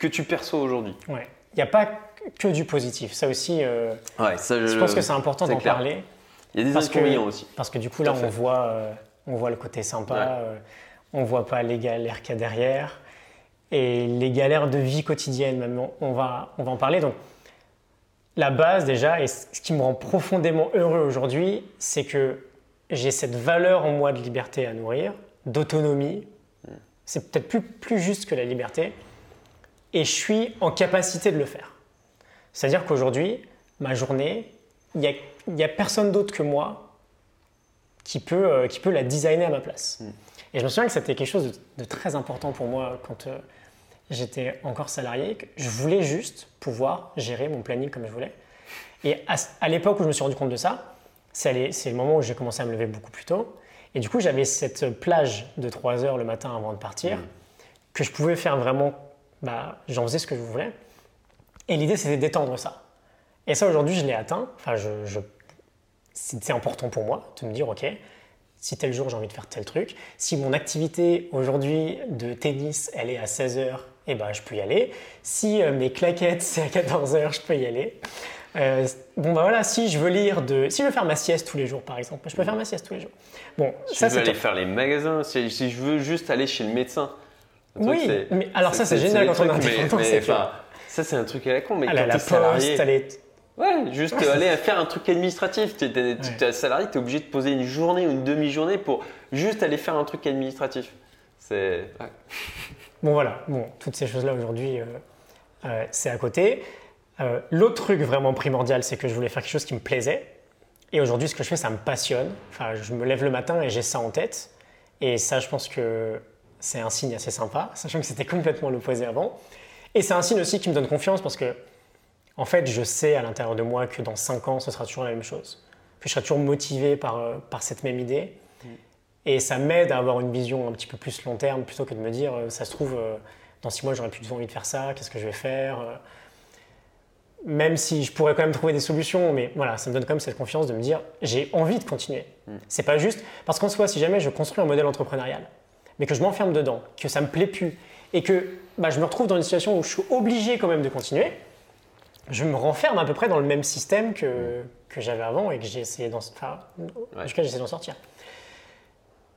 tu perçois aujourd'hui ? Ouais. Il n'y a pas que du positif. Ça aussi, je pense que c'est important d'en parler. Il y a des inconvénients aussi. Parce que du coup, là, on voit le côté sympa, ouais. On ne voit pas les galères qu'il y a derrière et les galères de vie quotidienne. Même, on va en parler. Donc, la base déjà, et ce qui me rend profondément heureux aujourd'hui, c'est que j'ai cette valeur en moi de liberté à nourrir, d'autonomie. C'est peut-être plus juste que la liberté. Et je suis en capacité de le faire. C'est-à-dire qu'aujourd'hui, ma journée, il n'y a personne d'autre que moi qui peut la designer à ma place. Et je me souviens que c'était quelque chose de très important pour moi quand... j'étais encore salarié, je voulais juste pouvoir gérer mon planning comme je voulais. Et à l'époque où je me suis rendu compte de ça, c'est le moment où j'ai commencé à me lever beaucoup plus tôt. Et du coup, j'avais cette plage de 3 heures le matin avant de partir que je pouvais faire vraiment, j'en faisais ce que je voulais. Et l'idée, c'était d'étendre ça. Et ça, aujourd'hui, je l'ai atteint. Enfin, c'est important pour moi de me dire, OK, si tel jour j'ai envie de faire tel truc, si mon activité aujourd'hui de tennis elle est à 16h, je peux y aller. Si mes claquettes c'est à 14h, je peux y aller. Si je veux si je veux faire ma sieste tous les jours par exemple, je peux faire ma sieste tous les jours. Bon, si je veux aller faire les magasins, si je veux juste aller chez le médecin, Oui, mais alors ça c'est génial quand on a un truc. Ça c'est un truc à la con, mais quand t'es salarié... Ouais, juste aller faire un truc administratif. T'es salarié, t'es obligé de poser une journée ou une demi-journée pour juste aller faire un truc administratif. C'est... Ouais. Bon voilà, bon, toutes ces choses-là aujourd'hui, c'est à côté. L'autre truc vraiment primordial, c'est que je voulais faire quelque chose qui me plaisait. Et aujourd'hui, ce que je fais, ça me passionne. Enfin, je me lève le matin et j'ai ça en tête. Et ça, je pense que c'est un signe assez sympa, sachant que c'était complètement l'opposé avant. Et c'est un signe aussi qui me donne confiance parce que, en fait, je sais à l'intérieur de moi que dans 5 ans, ce sera toujours la même chose. Que je serai toujours motivé par cette même idée. Et ça m'aide à avoir une vision un petit peu plus long terme plutôt que de me dire, ça se trouve, dans 6 mois, j'aurais plus envie de faire ça, qu'est-ce que je vais faire ? Même si je pourrais quand même trouver des solutions, mais voilà, ça me donne quand même cette confiance de me dire j'ai envie de continuer. C'est pas juste parce qu'en soi, si jamais je construis un modèle entrepreneurial, mais que je m'enferme dedans, que ça me plaît plus et que je me retrouve dans une situation où je suis obligé quand même de continuer, je me renferme à peu près dans le même système que j'avais avant et que j'ai essayé d'en sortir. En tout cas, j'essaie d'en sortir.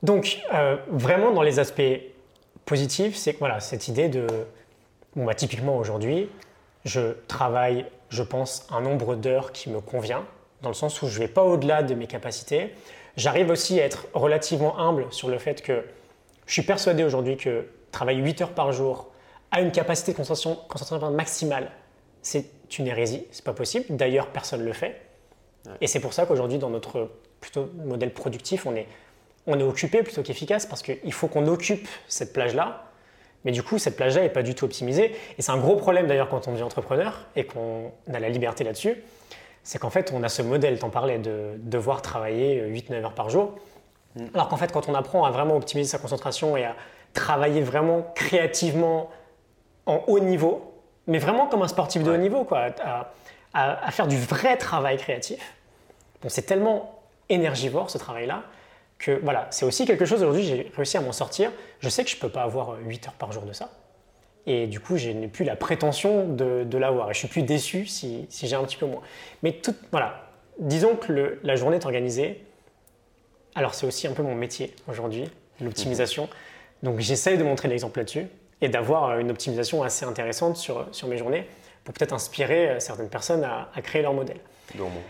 Donc vraiment dans les aspects positifs, c'est que voilà cette idée de typiquement aujourd'hui. Je travaille, je pense, un nombre d'heures qui me convient, dans le sens où je ne vais pas au-delà de mes capacités. J'arrive aussi à être relativement humble sur le fait que je suis persuadé aujourd'hui que travailler 8 heures par jour à une capacité de concentration maximale, c'est une hérésie, c'est pas possible. D'ailleurs, personne ne le fait. Ouais. Et c'est pour ça qu'aujourd'hui, dans notre plutôt modèle productif, on est occupé plutôt qu'efficace parce qu'il faut qu'on occupe cette plage-là. Mais du coup, cette plage-là n'est pas du tout optimisée. Et c'est un gros problème d'ailleurs quand on devient entrepreneur et qu'on a la liberté là-dessus. C'est qu'en fait, on a ce modèle, t'en parlais, de devoir travailler 8-9 heures par jour. Alors qu'en fait, quand on apprend à vraiment optimiser sa concentration et à travailler vraiment créativement en haut niveau, mais vraiment comme un sportif de haut niveau, quoi, à faire du vrai travail créatif, bon, c'est tellement énergivore ce travail-là. Que, voilà, c'est aussi quelque chose, aujourd'hui, j'ai réussi à m'en sortir. Je sais que je ne peux pas avoir 8 heures par jour de ça. Et du coup, je n'ai plus la prétention de l'avoir. Et je ne suis plus déçu si j'ai un petit peu moins. Mais disons que la journée est organisée. Alors, c'est aussi un peu mon métier aujourd'hui, l'optimisation. Donc, j'essaye de montrer l'exemple là-dessus et d'avoir une optimisation assez intéressante sur mes journées pour peut-être inspirer certaines personnes à créer leur modèle. Dormant.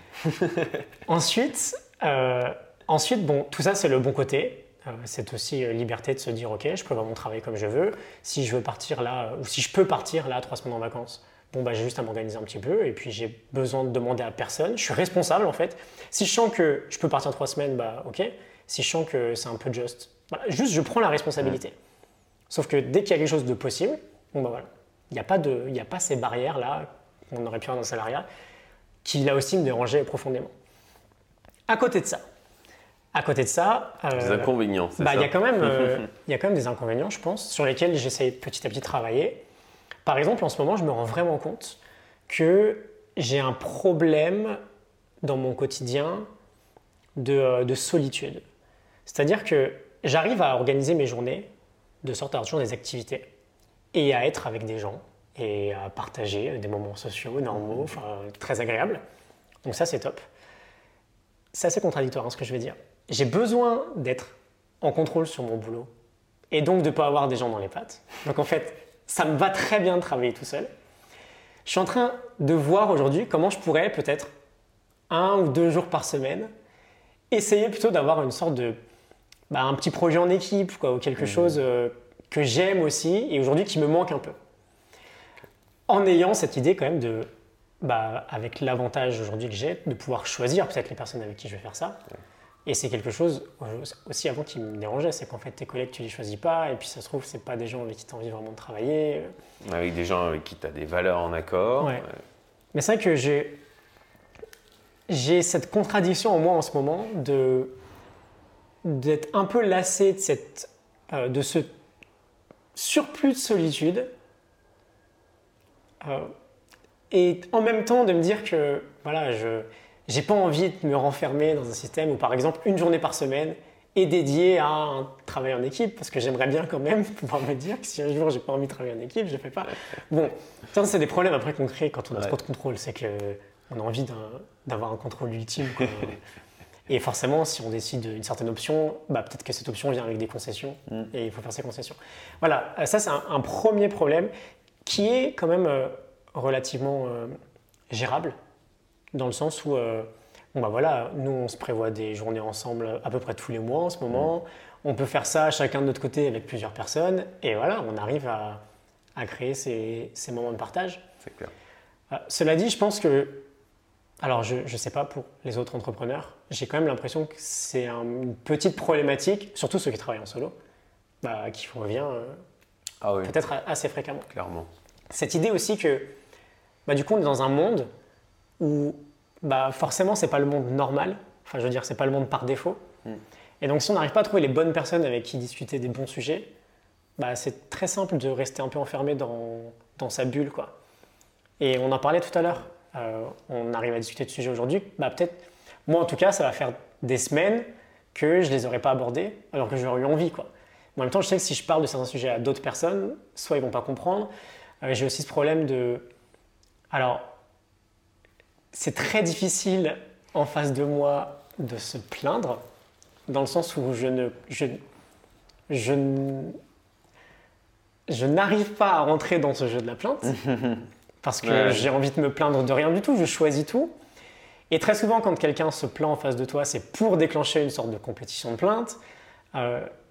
Ensuite, bon, tout ça, c'est le bon côté. C'est aussi liberté de se dire « Ok, je peux avoir mon travail comme je veux. Si je veux partir là, ou si je peux partir là 3 semaines en vacances, bon, j'ai juste à m'organiser un petit peu et puis j'ai besoin de demander à personne. Je suis responsable en fait. Si je sens que je peux partir 3 semaines, ok. Si je sens que c'est un peu juste je prends la responsabilité. Sauf que dès qu'il y a quelque chose de possible, voilà. Il n'y a pas ces barrières là qu'on aurait pu avoir dans le salariat qui là aussi me dérangeaient profondément. À côté de ça, des inconvénients, il y a quand même des inconvénients, je pense, sur lesquels j'essaie petit à petit de travailler. Par exemple, en ce moment, je me rends vraiment compte que j'ai un problème dans mon quotidien de solitude. C'est-à-dire que j'arrive à organiser mes journées de sorte à avoir toujours des activités et à être avec des gens et à partager des moments sociaux, normaux, très agréables. Donc ça, c'est top. C'est assez contradictoire, ce que je vais dire. J'ai besoin d'être en contrôle sur mon boulot et donc de ne pas avoir des gens dans les pattes. Donc en fait, ça me va très bien de travailler tout seul. Je suis en train de voir aujourd'hui comment je pourrais peut-être 1 ou 2 jours par semaine essayer plutôt d'avoir une sorte de un petit projet en équipe ou quelque chose que j'aime aussi et aujourd'hui qui me manque un peu. En ayant cette idée quand même de avec l'avantage aujourd'hui que j'ai de pouvoir choisir peut-être les personnes avec qui je vais faire ça. Et c'est quelque chose aussi avant qui me dérangeait, c'est qu'en fait tes collègues tu les choisis pas et puis ça se trouve c'est pas des gens avec qui tu as envie vraiment de travailler. Avec des gens avec qui tu as des valeurs en accord. Ouais. Mais c'est vrai que j'ai cette contradiction en moi en ce moment d'être un peu lassé de ce surplus de solitude et en même temps de me dire que j'ai pas envie de me renfermer dans un système où, par exemple, 1 journée par semaine est dédiée à un travail en équipe, parce que j'aimerais bien quand même pouvoir me dire que si un jour j'ai pas envie de travailler en équipe, je le fais pas. Bon, ça c'est des problèmes après qu'on crée quand on a trop de contrôle, c'est qu'on a envie d'avoir un contrôle ultime. Et forcément, si on décide d'une certaine option, bah, peut-être que cette option vient avec des concessions et il faut faire ces concessions. Voilà, ça c'est un premier problème qui est quand même relativement gérable, dans le sens où bon, bah, voilà, nous on se prévoit des journées ensemble à peu près tous les mois en ce moment, on peut faire ça chacun de notre côté avec plusieurs personnes et voilà, on arrive à créer ces moments de partage. C'est clair. Cela dit, je pense que, alors je ne sais pas pour les autres entrepreneurs, j'ai quand même l'impression que c'est une petite problématique, surtout ceux qui travaillent en solo, bah, qui revient peut-être assez fréquemment. Clairement. Cette idée aussi que, bah, du coup, on est dans un monde où bah, forcément, ce n'est pas le monde normal, enfin je veux dire, ce n'est pas le monde par défaut. Et donc, si on n'arrive pas à trouver les bonnes personnes avec qui discuter des bons sujets, bah, c'est très simple de rester un peu enfermé dans sa bulle, quoi. Et on en parlait tout à l'heure, on arrive à discuter de sujets aujourd'hui, bah peut-être, moi en tout cas, ça va faire des semaines que je ne les aurais pas abordés, alors que j'aurais eu envie, quoi. Mais en même temps, je sais que si je parle de certains sujets à d'autres personnes, soit ils ne vont pas comprendre. J'ai aussi ce problème de... Alors, c'est très difficile en face de moi de se plaindre, dans le sens où je n'arrive pas à rentrer dans ce jeu de la plainte. Parce que j'ai envie de me plaindre de rien du tout, je choisis tout. Et très souvent, quand quelqu'un se plaint en face de toi, c'est pour déclencher une sorte de compétition de plainte.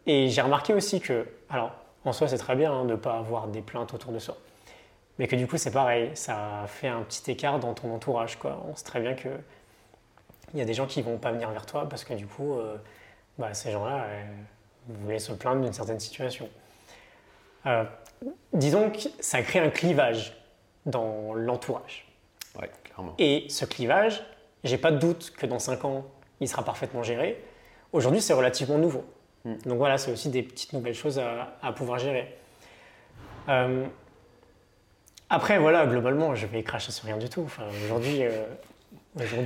Et j'ai remarqué aussi que, alors en soi c'est très bien de ne pas avoir des plaintes autour de soi, mais que du coup c'est pareil, ça fait un petit écart dans ton entourage, quoi. On sait très bien qu'il y a des gens qui ne vont pas venir vers toi parce que du coup, bah, ces gens-là voulaient se plaindre d'une certaine situation. Disons que ça crée un clivage dans l'entourage. Ouais, clairement. Et ce clivage, j'ai pas de doute que dans 5 ans, il sera parfaitement géré. Aujourd'hui, c'est relativement nouveau. Donc voilà, c'est aussi des petites nouvelles choses à pouvoir gérer. Après, voilà, globalement, je vais cracher sur rien du tout. Enfin, aujourd'hui bon, j'ai la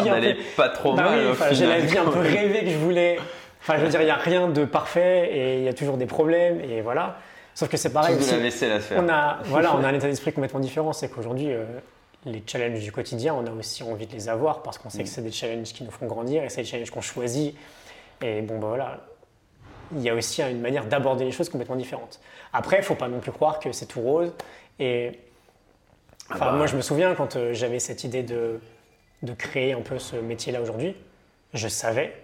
vie un peu... pas trop mal, oui, enfin, j'ai la vie un peu rêvée que je voulais. Enfin, je veux dire, il n'y a rien de parfait et il y a toujours des problèmes et voilà. Sauf que c'est pareil, on a un état d'esprit complètement différent, c'est qu'aujourd'hui, les challenges du quotidien, on a aussi envie de les avoir parce qu'on sait que c'est des challenges qui nous font grandir et c'est des challenges qu'on choisit. Et bon, bah voilà, il y a aussi une manière d'aborder les choses complètement différente. Après, il ne faut pas non plus croire que c'est tout rose. Et moi, je me souviens quand j'avais cette idée de créer un peu ce métier-là aujourd'hui, je savais,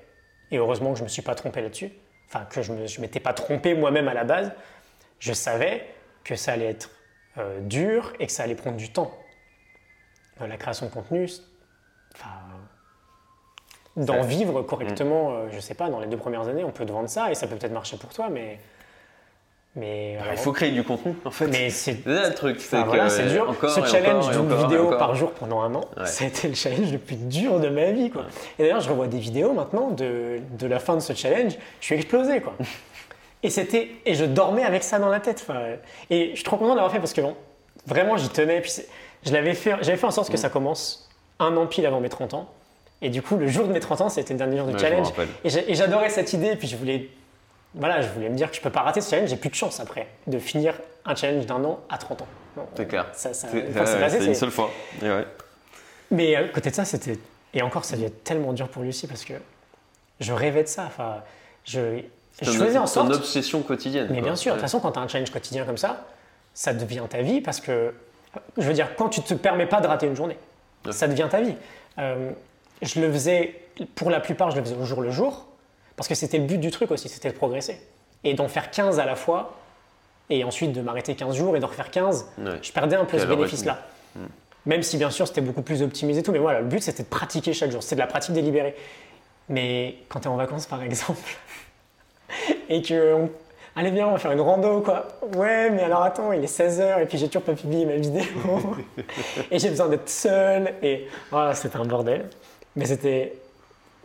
et heureusement que je ne me suis pas trompé là-dessus, enfin que je ne m'étais pas trompé moi-même à la base. Je savais que ça allait être dur et que ça allait prendre du temps. La création de contenu, d'en vivre correctement, je sais pas, dans les 2 premières années, on peut te vendre ça et ça peut peut-être marcher pour toi, mais alors, il faut créer du contenu, en fait. Mais c'est là, le truc, c'est que voilà, c'est dur. Ce challenge d'une vidéo par jour pendant un an, ça a été le challenge le plus dur de ma vie, quoi. Ouais. Et d'ailleurs, je revois des vidéos maintenant de la fin de ce challenge, je suis explosé, quoi. Et je dormais avec ça dans la tête. Enfin, et je suis trop content de l'avoir fait parce que bon, vraiment j'y tenais. Puis j'avais fait en sorte que ça commence un an pile avant mes 30 ans. Et du coup, le jour de mes 30 ans, c'était le dernier jour du challenge. Et j'adorais cette idée. Et puis je voulais me dire que je peux pas rater ce challenge. J'ai plus de chance après de finir un challenge d'un an à 30 ans. Non, c'est clair. C'est une seule fois. Et ouais. Mais à côté de ça, c'était. Et encore, ça devait être tellement dur pour Lucie parce que je rêvais de ça. Enfin, je faisais en sorte. C'est une obsession quotidienne. Mais bien sûr, de toute façon, quand tu as un challenge quotidien comme ça, ça devient ta vie parce que, je veux dire, quand tu ne te permets pas de rater une journée, ça devient ta vie. Je le faisais, pour la plupart, je le faisais au jour le jour parce que c'était le but du truc aussi, c'était de progresser. Et d'en faire 15 à la fois et ensuite de m'arrêter 15 jours et d'en refaire 15, je perdais un peu ce bénéfice-là. Même si, bien sûr, c'était beaucoup plus optimisé et tout, mais voilà, le but, c'était de pratiquer chaque jour, c'était de la pratique délibérée. Mais quand tu es en vacances, par exemple... Et que, allez bien, on va faire une rando, quoi. Ouais, mais alors attends, il est 16h et puis j'ai toujours pas publié ma vidéo. Et j'ai besoin d'être seul. Et voilà, c'était un bordel. Mais c'était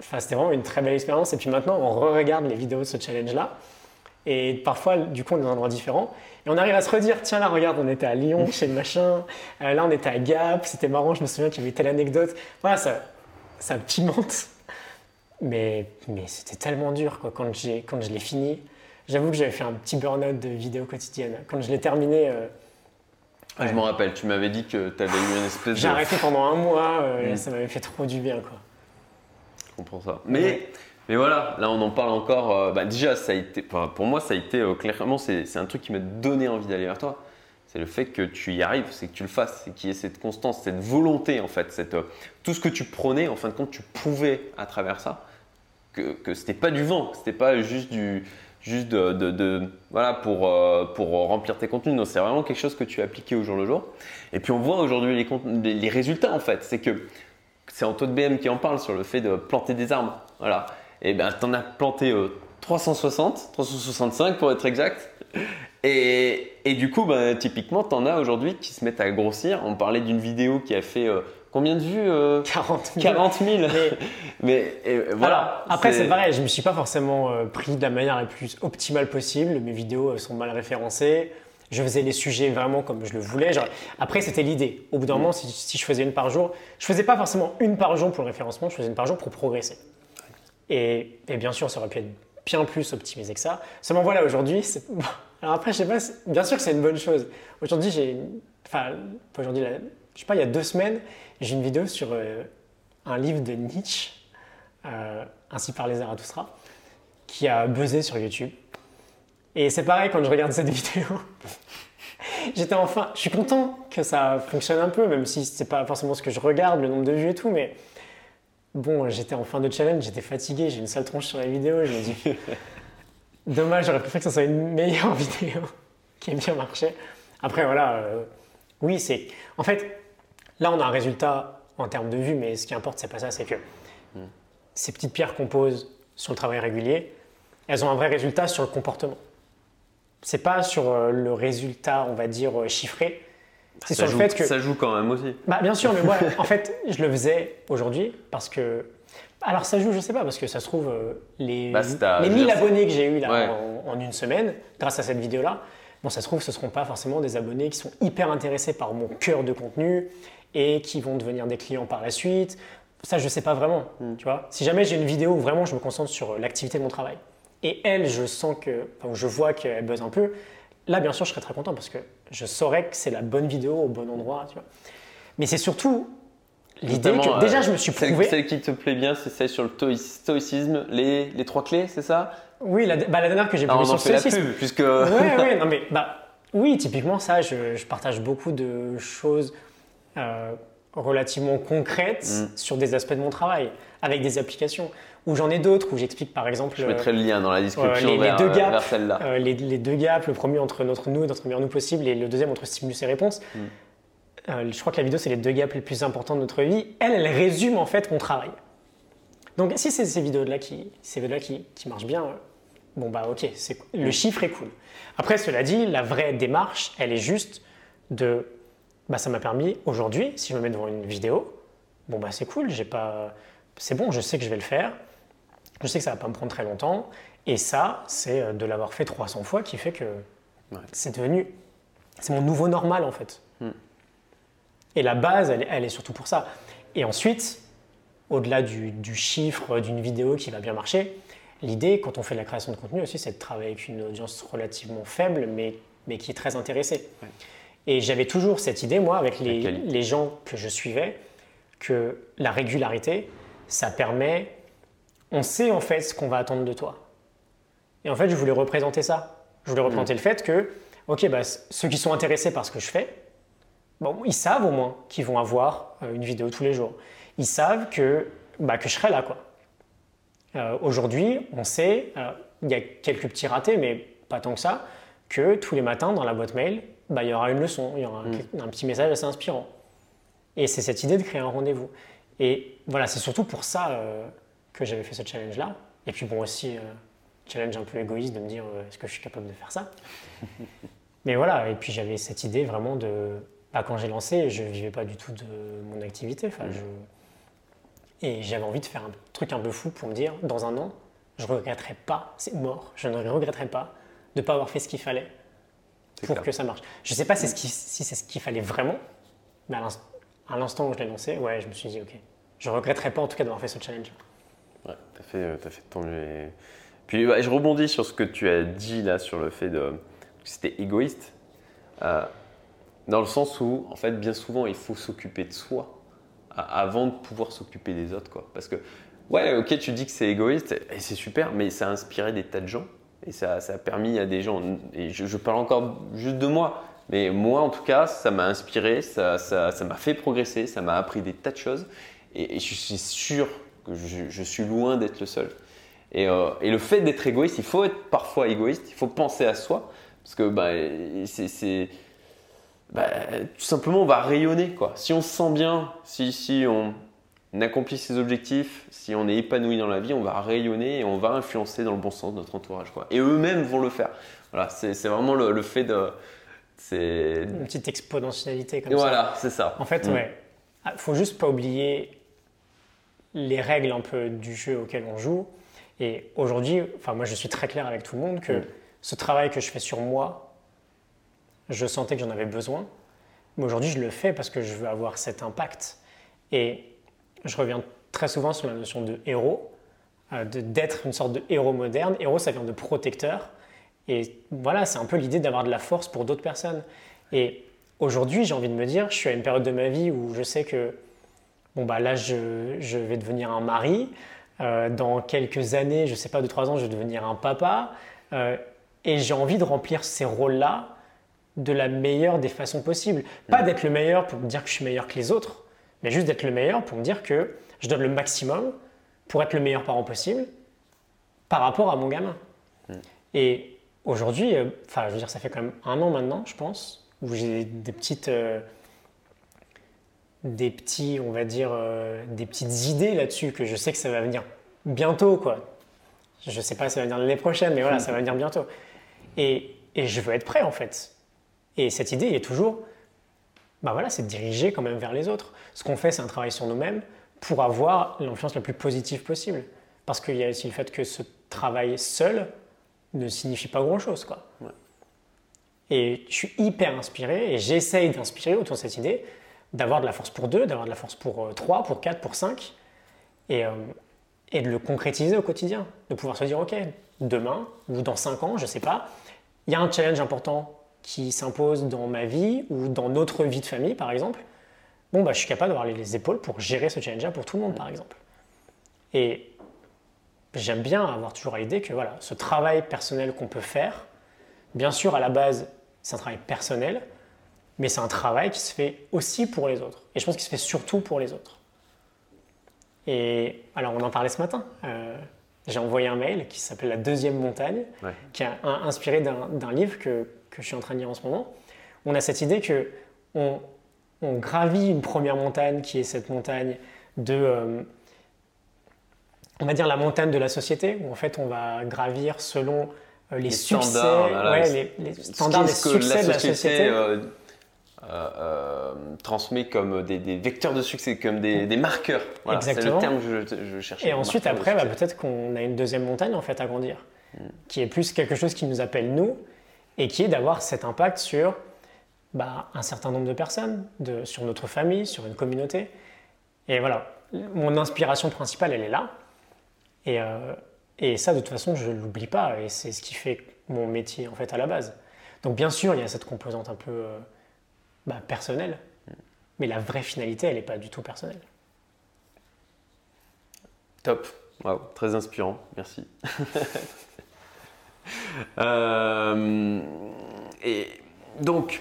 vraiment une très belle expérience. Et puis maintenant, on re-regarde les vidéos de ce challenge-là. Et parfois, du coup, on est dans un endroit différent. Et on arrive à se redire, tiens, là, regarde, on était à Lyon, chez le machin. Là, on était à Gap. C'était marrant, je me souviens qu'il y avait telle anecdote. Voilà, ça pimente. Mais c'était tellement dur, quoi. Quand je l'ai fini, j'avoue que j'avais fait un petit burn-out de vidéos quotidiennes. Quand je l'ai terminé… Je m'en rappelle, tu m'avais dit que tu avais eu une espèce de… J'ai arrêté pendant un mois, ça m'avait fait trop du bien, quoi. je comprends ça. Mais voilà, là on en parle encore. Déjà, ça a été, pour moi, ça a été clairement, c'est un truc qui m'a donné envie d'aller vers toi. C'est le fait que tu y arrives, c'est que tu le fasses, c'est qu'il y ait cette constance, cette volonté en fait, tout ce que tu prenais, en fin de compte, tu prouvais à travers ça que c'était pas du vent, que c'était pas juste voilà pour remplir tes contenus. Non, c'est vraiment quelque chose que tu as appliqué au jour le jour. Et puis on voit aujourd'hui les résultats en fait. C'est que c'est Antoine BM qui en parle sur le fait de planter des arbres. Voilà. Et ben t'en as planté 360, 365 pour être exact. Et du coup, typiquement, t'en as aujourd'hui qui se mettent à grossir. On parlait d'une vidéo qui a fait combien de vues 40 000. Mais voilà. Après, c'est pareil. Je ne me suis pas forcément pris de la manière la plus optimale possible. Mes vidéos sont mal référencées. Je faisais les sujets vraiment comme je le voulais. Après, c'était l'idée. Au bout d'un moment, si je faisais une par jour, je ne faisais pas forcément une par jour pour le référencement. Je faisais une par jour pour progresser. Et bien sûr, ça aurait pu être bien plus optimisé que ça. Seulement voilà, aujourd'hui, c'est… Alors après, je sais pas, bien sûr que c'est une bonne chose. Aujourd'hui, il y a 2 semaines, j'ai une vidéo sur un livre de Nietzsche, Ainsi parlait Zarathoustra, qui a buzzé sur YouTube. Et c'est pareil quand je regarde cette vidéo. Je suis content que ça fonctionne un peu, même si c'est pas forcément ce que je regarde, le nombre de vues et tout, mais bon, j'étais en fin de challenge, j'étais fatigué, j'ai une sale tronche sur la vidéo, je me dis… Dommage, j'aurais préféré que ça soit une meilleure vidéo qui ait bien marché. Après, voilà, oui, c'est… En fait, là, on a un résultat en termes de vues, mais ce qui importe, c'est pas ça, c'est que ces petites pierres qu'on pose sur le travail régulier, elles ont un vrai résultat sur le comportement. C'est pas sur le résultat, on va dire, chiffré. C'est sur le fait que… Ça joue quand même aussi. Bien sûr, mais moi, en fait, je le faisais aujourd'hui parce que… Alors ça joue, je sais pas, parce que ça se trouve, les 1000 abonnés que j'ai eu là, en une semaine, grâce à cette vidéo-là, bon, ça se trouve, ce ne seront pas forcément des abonnés qui sont hyper intéressés par mon cœur de contenu et qui vont devenir des clients par la suite. Ça, je sais pas vraiment, tu vois. Si jamais j'ai une vidéo où vraiment je me concentre sur l'activité de mon travail et je vois qu'elle buzz un peu, là, bien sûr, je serais très content parce que je saurais que c'est la bonne vidéo au bon endroit, tu vois. Mais c'est surtout… L'idée que déjà je me suis prouvé… Celle qui te plaît bien, c'est celle sur le stoïcisme, les 3 clés, c'est ça? Oui, la dernière que j'ai publiée sur le stoïcisme. Puisque… Oui, typiquement ça, je partage beaucoup de choses relativement concrètes sur des aspects de mon travail, avec des applications. Ou j'en ai d'autres où j'explique par exemple… Je mettrai le lien dans la description vers celle-là. Les 2 gaps, le premier entre notre nous et notre meilleur nous possible et le deuxième entre stimulus et réponse. Je crois que la vidéo, c'est les 2 gaps les plus importants de notre vie. Elle résume en fait mon travail. Donc, si c'est ces vidéos-là qui marchent bien, ok, le chiffre est cool. Après, cela dit, la vraie démarche, elle est juste de… ça m'a permis aujourd'hui, si je me mets devant une vidéo, c'est cool, c'est bon, je sais que je vais le faire. Je sais que ça ne va pas me prendre très longtemps. Et ça, c'est de l'avoir fait 300 fois qui fait que c'est mon nouveau normal en fait. Et la base, elle est surtout pour ça. Et ensuite, au-delà du chiffre d'une vidéo qui va bien marcher, l'idée, quand on fait de la création de contenu aussi, c'est de travailler avec une audience relativement faible, mais qui est très intéressée. Ouais. Et j'avais toujours cette idée, moi, avec les gens que je suivais, que la régularité, ça permet… On sait en fait ce qu'on va attendre de toi. Et en fait, je voulais représenter ça. Je voulais représenter le fait que, ceux qui sont intéressés par ce que je fais, ils savent au moins qu'ils vont avoir une vidéo tous les jours. Ils savent que je serai là, quoi. Aujourd'hui, on sait, il y a quelques petits ratés, mais pas tant que ça, que tous les matins, dans la boîte mail, il y aura une leçon, il y aura un petit message assez inspirant. Et c'est cette idée de créer un rendez-vous. Et voilà, c'est surtout pour ça que j'avais fait ce challenge-là. Et puis aussi, challenge un peu égoïste de me dire est-ce que je suis capable de faire ça ? Mais voilà, et puis j'avais cette idée vraiment de… quand j'ai lancé, je ne vivais pas du tout de mon activité. Et j'avais envie de faire un truc un peu fou pour me dire, dans 1 an, je ne regretterai pas, c'est mort, je ne regretterai pas de ne pas avoir fait ce qu'il fallait pour que ça marche. Je ne sais pas si c'est ce qu'il fallait vraiment, mais à l'instant où je l'ai lancé, je me suis dit, ok, je ne regretterai pas en tout cas d'avoir fait ce challenge. Ouais, t'as fait de ton… Puis je rebondis sur ce que tu as dit là, sur le fait que c'était égoïste. Dans le sens où, en fait, bien souvent, il faut s'occuper de soi avant de pouvoir s'occuper des autres, quoi. Parce que ouais, ok, tu dis que c'est égoïste, et c'est super, mais ça a inspiré des tas de gens. Et ça a permis à des gens, et je parle encore juste de moi, mais moi en tout cas, ça m'a inspiré, ça m'a fait progresser, ça m'a appris des tas de choses. Et je suis sûr que je suis loin d'être le seul. Et le fait d'être égoïste, il faut être parfois égoïste, il faut penser à soi, parce que tout simplement on va rayonner, quoi. Si on se sent bien, si on accomplit ses objectifs, si on est épanoui dans la vie, on va rayonner et on va influencer dans le bon sens notre entourage, quoi. Et eux-mêmes vont le faire. Voilà, c'est vraiment le fait de… C'est… Une petite exponentialité comme ça. Voilà, c'est ça. En fait, ouais. Il faut juste pas oublier les règles un peu du jeu auquel on joue. Et aujourd'hui, enfin moi je suis très clair avec tout le monde que ce travail que je fais sur moi, je sentais que j'en avais besoin. Mais aujourd'hui, je le fais parce que je veux avoir cet impact. Et je reviens très souvent sur la notion de héros, d'être une sorte de héros moderne. Héros, ça vient de protecteur. Et voilà, c'est un peu l'idée d'avoir de la force pour d'autres personnes. Et aujourd'hui, j'ai envie de me dire, je suis à une période de ma vie où je sais que là, je vais devenir un mari. Dans quelques années, je ne sais pas, 2-3 ans, je vais devenir un papa. Et j'ai envie de remplir ces rôles-là de la meilleure des façons possibles. Pas d'être le meilleur pour me dire que je suis meilleur que les autres, mais juste d'être le meilleur pour me dire que je donne le maximum pour être le meilleur parent possible par rapport à mon gamin. Et aujourd'hui, ça fait quand même un an maintenant, je pense, où j'ai des petites idées là-dessus que je sais que ça va venir bientôt, quoi. Je sais pas si ça va venir l'année prochaine, mais voilà, ça va venir bientôt. Et je veux être prêt, en fait. Et cette idée, elle est toujours… c'est de diriger quand même vers les autres. Ce qu'on fait, c'est un travail sur nous-mêmes pour avoir l'influence la plus positive possible. Parce qu'il y a aussi le fait que ce travail seul ne signifie pas grand-chose, quoi. Ouais. Et je suis hyper inspiré et j'essaye d'inspirer autour de cette idée d'avoir de la force pour 2, d'avoir de la force pour 3, pour 4, pour 5 et de le concrétiser au quotidien. De pouvoir se dire, ok, demain ou dans 5 ans, je ne sais pas, il y a un challenge important qui s'impose dans ma vie ou dans notre vie de famille, par exemple, je suis capable d'avoir les épaules pour gérer ce challenge-là pour tout le monde, par exemple. Et j'aime bien avoir toujours l'idée que voilà, ce travail personnel qu'on peut faire, bien sûr, à la base, c'est un travail personnel, mais c'est un travail qui se fait aussi pour les autres. Et je pense qu'il se fait surtout pour les autres. Et alors, on en parlait ce matin. J'ai envoyé un mail qui s'appelle « La deuxième montagne », qui est inspiré d'un livre que je suis en train de lire en ce moment. On a cette idée qu'on gravit une première montagne qui est cette montagne de… on va dire la montagne de la société, où en fait on va gravir selon les succès, les standards, les succès de la société. Transmet comme des vecteurs de succès, comme des marqueurs. Voilà, c'est le terme que je cherchais. Et ensuite, après, peut-être qu'on a une deuxième montagne en fait à grandir, qui est plus quelque chose qui nous appelle nous, et qui est d'avoir cet impact sur un certain nombre de personnes, sur notre famille, sur une communauté. Et voilà, mon inspiration principale, elle est là. Et ça, de toute façon, je ne l'oublie pas. Et c'est ce qui fait mon métier, en fait, à la base. Donc, bien sûr, il y a cette composante un peu personnelle. Mais la vraie finalité, elle n'est pas du tout personnelle. Top. Wow. Très inspirant. Merci. Et donc,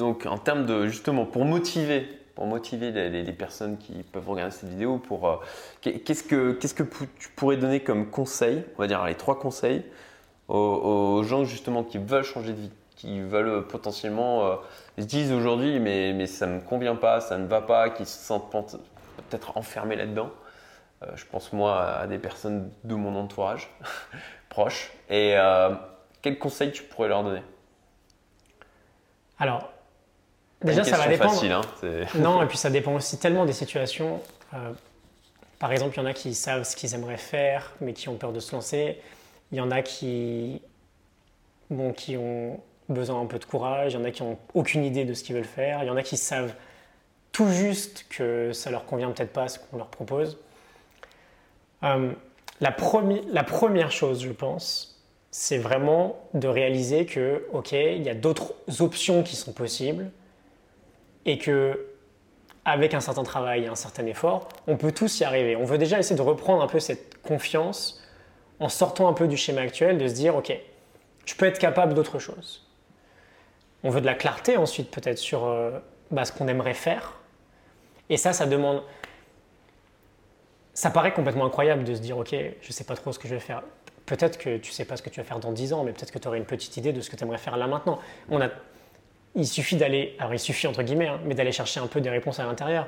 en termes de… Justement, pour motiver les personnes qui peuvent regarder cette vidéo, qu'est-ce que tu pourrais donner comme conseil, on va dire les 3 conseils aux gens justement qui veulent changer de vie, qui veulent potentiellement se disent aujourd'hui mais ça ne me convient pas, ça ne va pas, qui se sentent peut-être enfermés là-dedans. Je pense moi à des personnes de mon entourage proche. Et quels conseils tu pourrais leur donner? Alors, déjà, ça va dépendre. Facile, non, et puis ça dépend aussi tellement des situations. Par exemple, il y en a qui savent ce qu'ils aimeraient faire, mais qui ont peur de se lancer. Il y en a qui ont besoin un peu de courage. Il y en a qui n'ont aucune idée de ce qu'ils veulent faire. Il y en a qui savent tout juste que ça ne leur convient peut-être pas ce qu'on leur propose. La première chose, je pense, c'est vraiment de réaliser que, ok, il y a d'autres options qui sont possibles. Et que avec un certain travail et un certain effort, on peut tous y arriver. On veut déjà essayer de reprendre un peu cette confiance en sortant un peu du schéma actuel, de se dire « Ok, je peux être capable d'autre chose ». On veut de la clarté ensuite peut-être sur ce qu'on aimerait faire. Et ça demande... Ça paraît complètement incroyable de se dire « Ok, je ne sais pas trop ce que je vais faire ». Peut-être que tu ne sais pas ce que tu vas faire dans 10 ans, mais peut-être que tu aurais une petite idée de ce que tu aimerais faire là maintenant. Il suffit d'aller, alors il suffit entre guillemets, hein, mais d'aller chercher un peu des réponses à l'intérieur.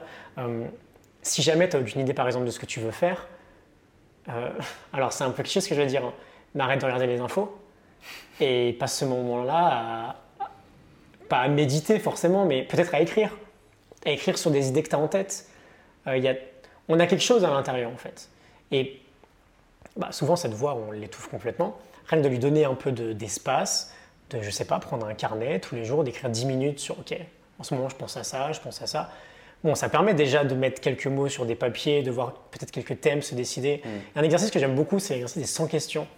Si jamais tu as une idée par exemple de ce que tu veux faire, alors c'est un peu cliché ce que je veux dire, hein, mais arrête de regarder les infos et passe ce moment-là pas à méditer forcément, mais peut-être à écrire sur des idées que tu as en tête. On a quelque chose à l'intérieur en fait. Et souvent cette voix, on l'étouffe complètement. Rien que de lui donner un peu d'espace, prendre un carnet tous les jours, d'écrire 10 minutes sur « Ok, en ce moment, je pense à ça, je pense à ça ». Bon, ça permet déjà de mettre quelques mots sur des papiers, de voir peut-être quelques thèmes se décider. Un exercice que j'aime beaucoup, c'est l'exercice des 100 questions.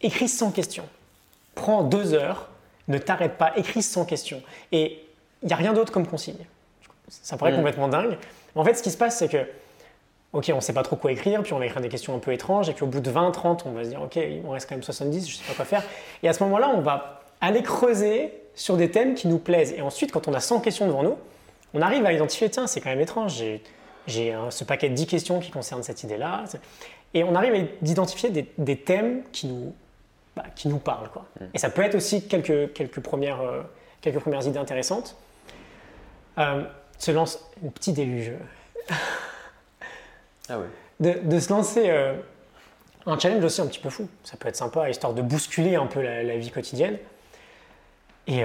Écris 100 questions. Prends 2 heures, ne t'arrête pas, écris 100 questions. Et il n'y a rien d'autre comme consigne. Ça paraît complètement dingue. Mais en fait, ce qui se passe, c'est que ok, on ne sait pas trop quoi écrire, puis on va écrire des questions un peu étranges, et puis au bout de 20, 30, on va se dire « Ok, il m'en reste quand même 70, je ne sais pas quoi faire ». Et à ce moment-là, on va aller creuser sur des thèmes qui nous plaisent. Et ensuite, quand on a 100 questions devant nous, on arrive à identifier « Tiens, c'est quand même étrange, j'ai ce paquet de 10 questions qui concernent cette idée-là ». Et on arrive à identifier des thèmes qui nous parlent, quoi. Et ça peut être aussi quelques premières idées intéressantes. Se lance un petit déluge. Ah ouais. De se lancer un challenge aussi un petit peu fou, ça peut être sympa, histoire de bousculer un peu la vie quotidienne. Et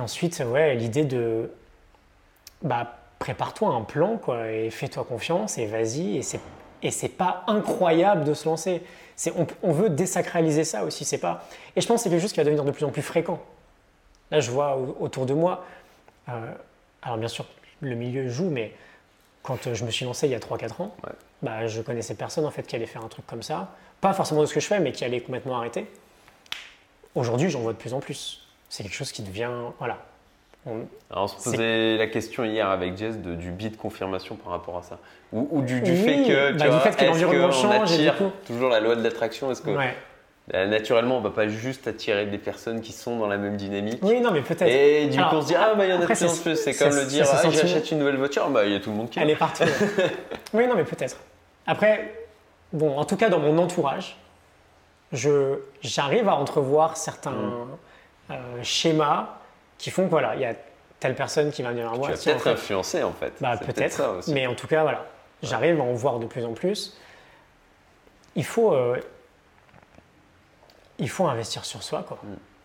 ensuite, ouais, l'idée de prépare-toi un plan, quoi, et fais-toi confiance et vas-y. Et c'est pas incroyable de se lancer. On veut désacraliser ça aussi, c'est pas. Et je pense que c'est quelque chose qui va devenir de plus en plus fréquent. Là, je vois autour de moi. Alors bien sûr, le milieu joue, mais quand je me suis lancé il y a 3-4 ans, ouais. Je connaissais personne en fait qui allait faire un truc comme ça. Pas forcément de ce que je fais, mais qui allait complètement arrêter. Aujourd'hui, j'en vois de plus en plus. C'est quelque chose qui devient... Voilà. Alors, on se posait la question hier avec Jess du biais de confirmation par rapport à ça. Ou du fait que... l'environnement change et du coup... Toujours la loi de l'attraction, est-ce que... Ouais. Naturellement, on ne va pas juste attirer des personnes qui sont dans la même dynamique. Oui, non, mais peut-être. Et du coup, on se dit, il y en a de plus en plus. C'est comme le dire, j'achète une nouvelle voiture, il y a tout le monde qui... Elle est partout. Oui, non, mais peut-être. Après, en tout cas, dans mon entourage, j'arrive à entrevoir certains schémas qui font que, il y a telle personne qui va venir vers moi. Tu vas peut-être influencer, en fait. Peut-être, ça aussi. Mais en tout cas, voilà. J'arrive à en voir de plus en plus. Il faut investir sur soi, quoi.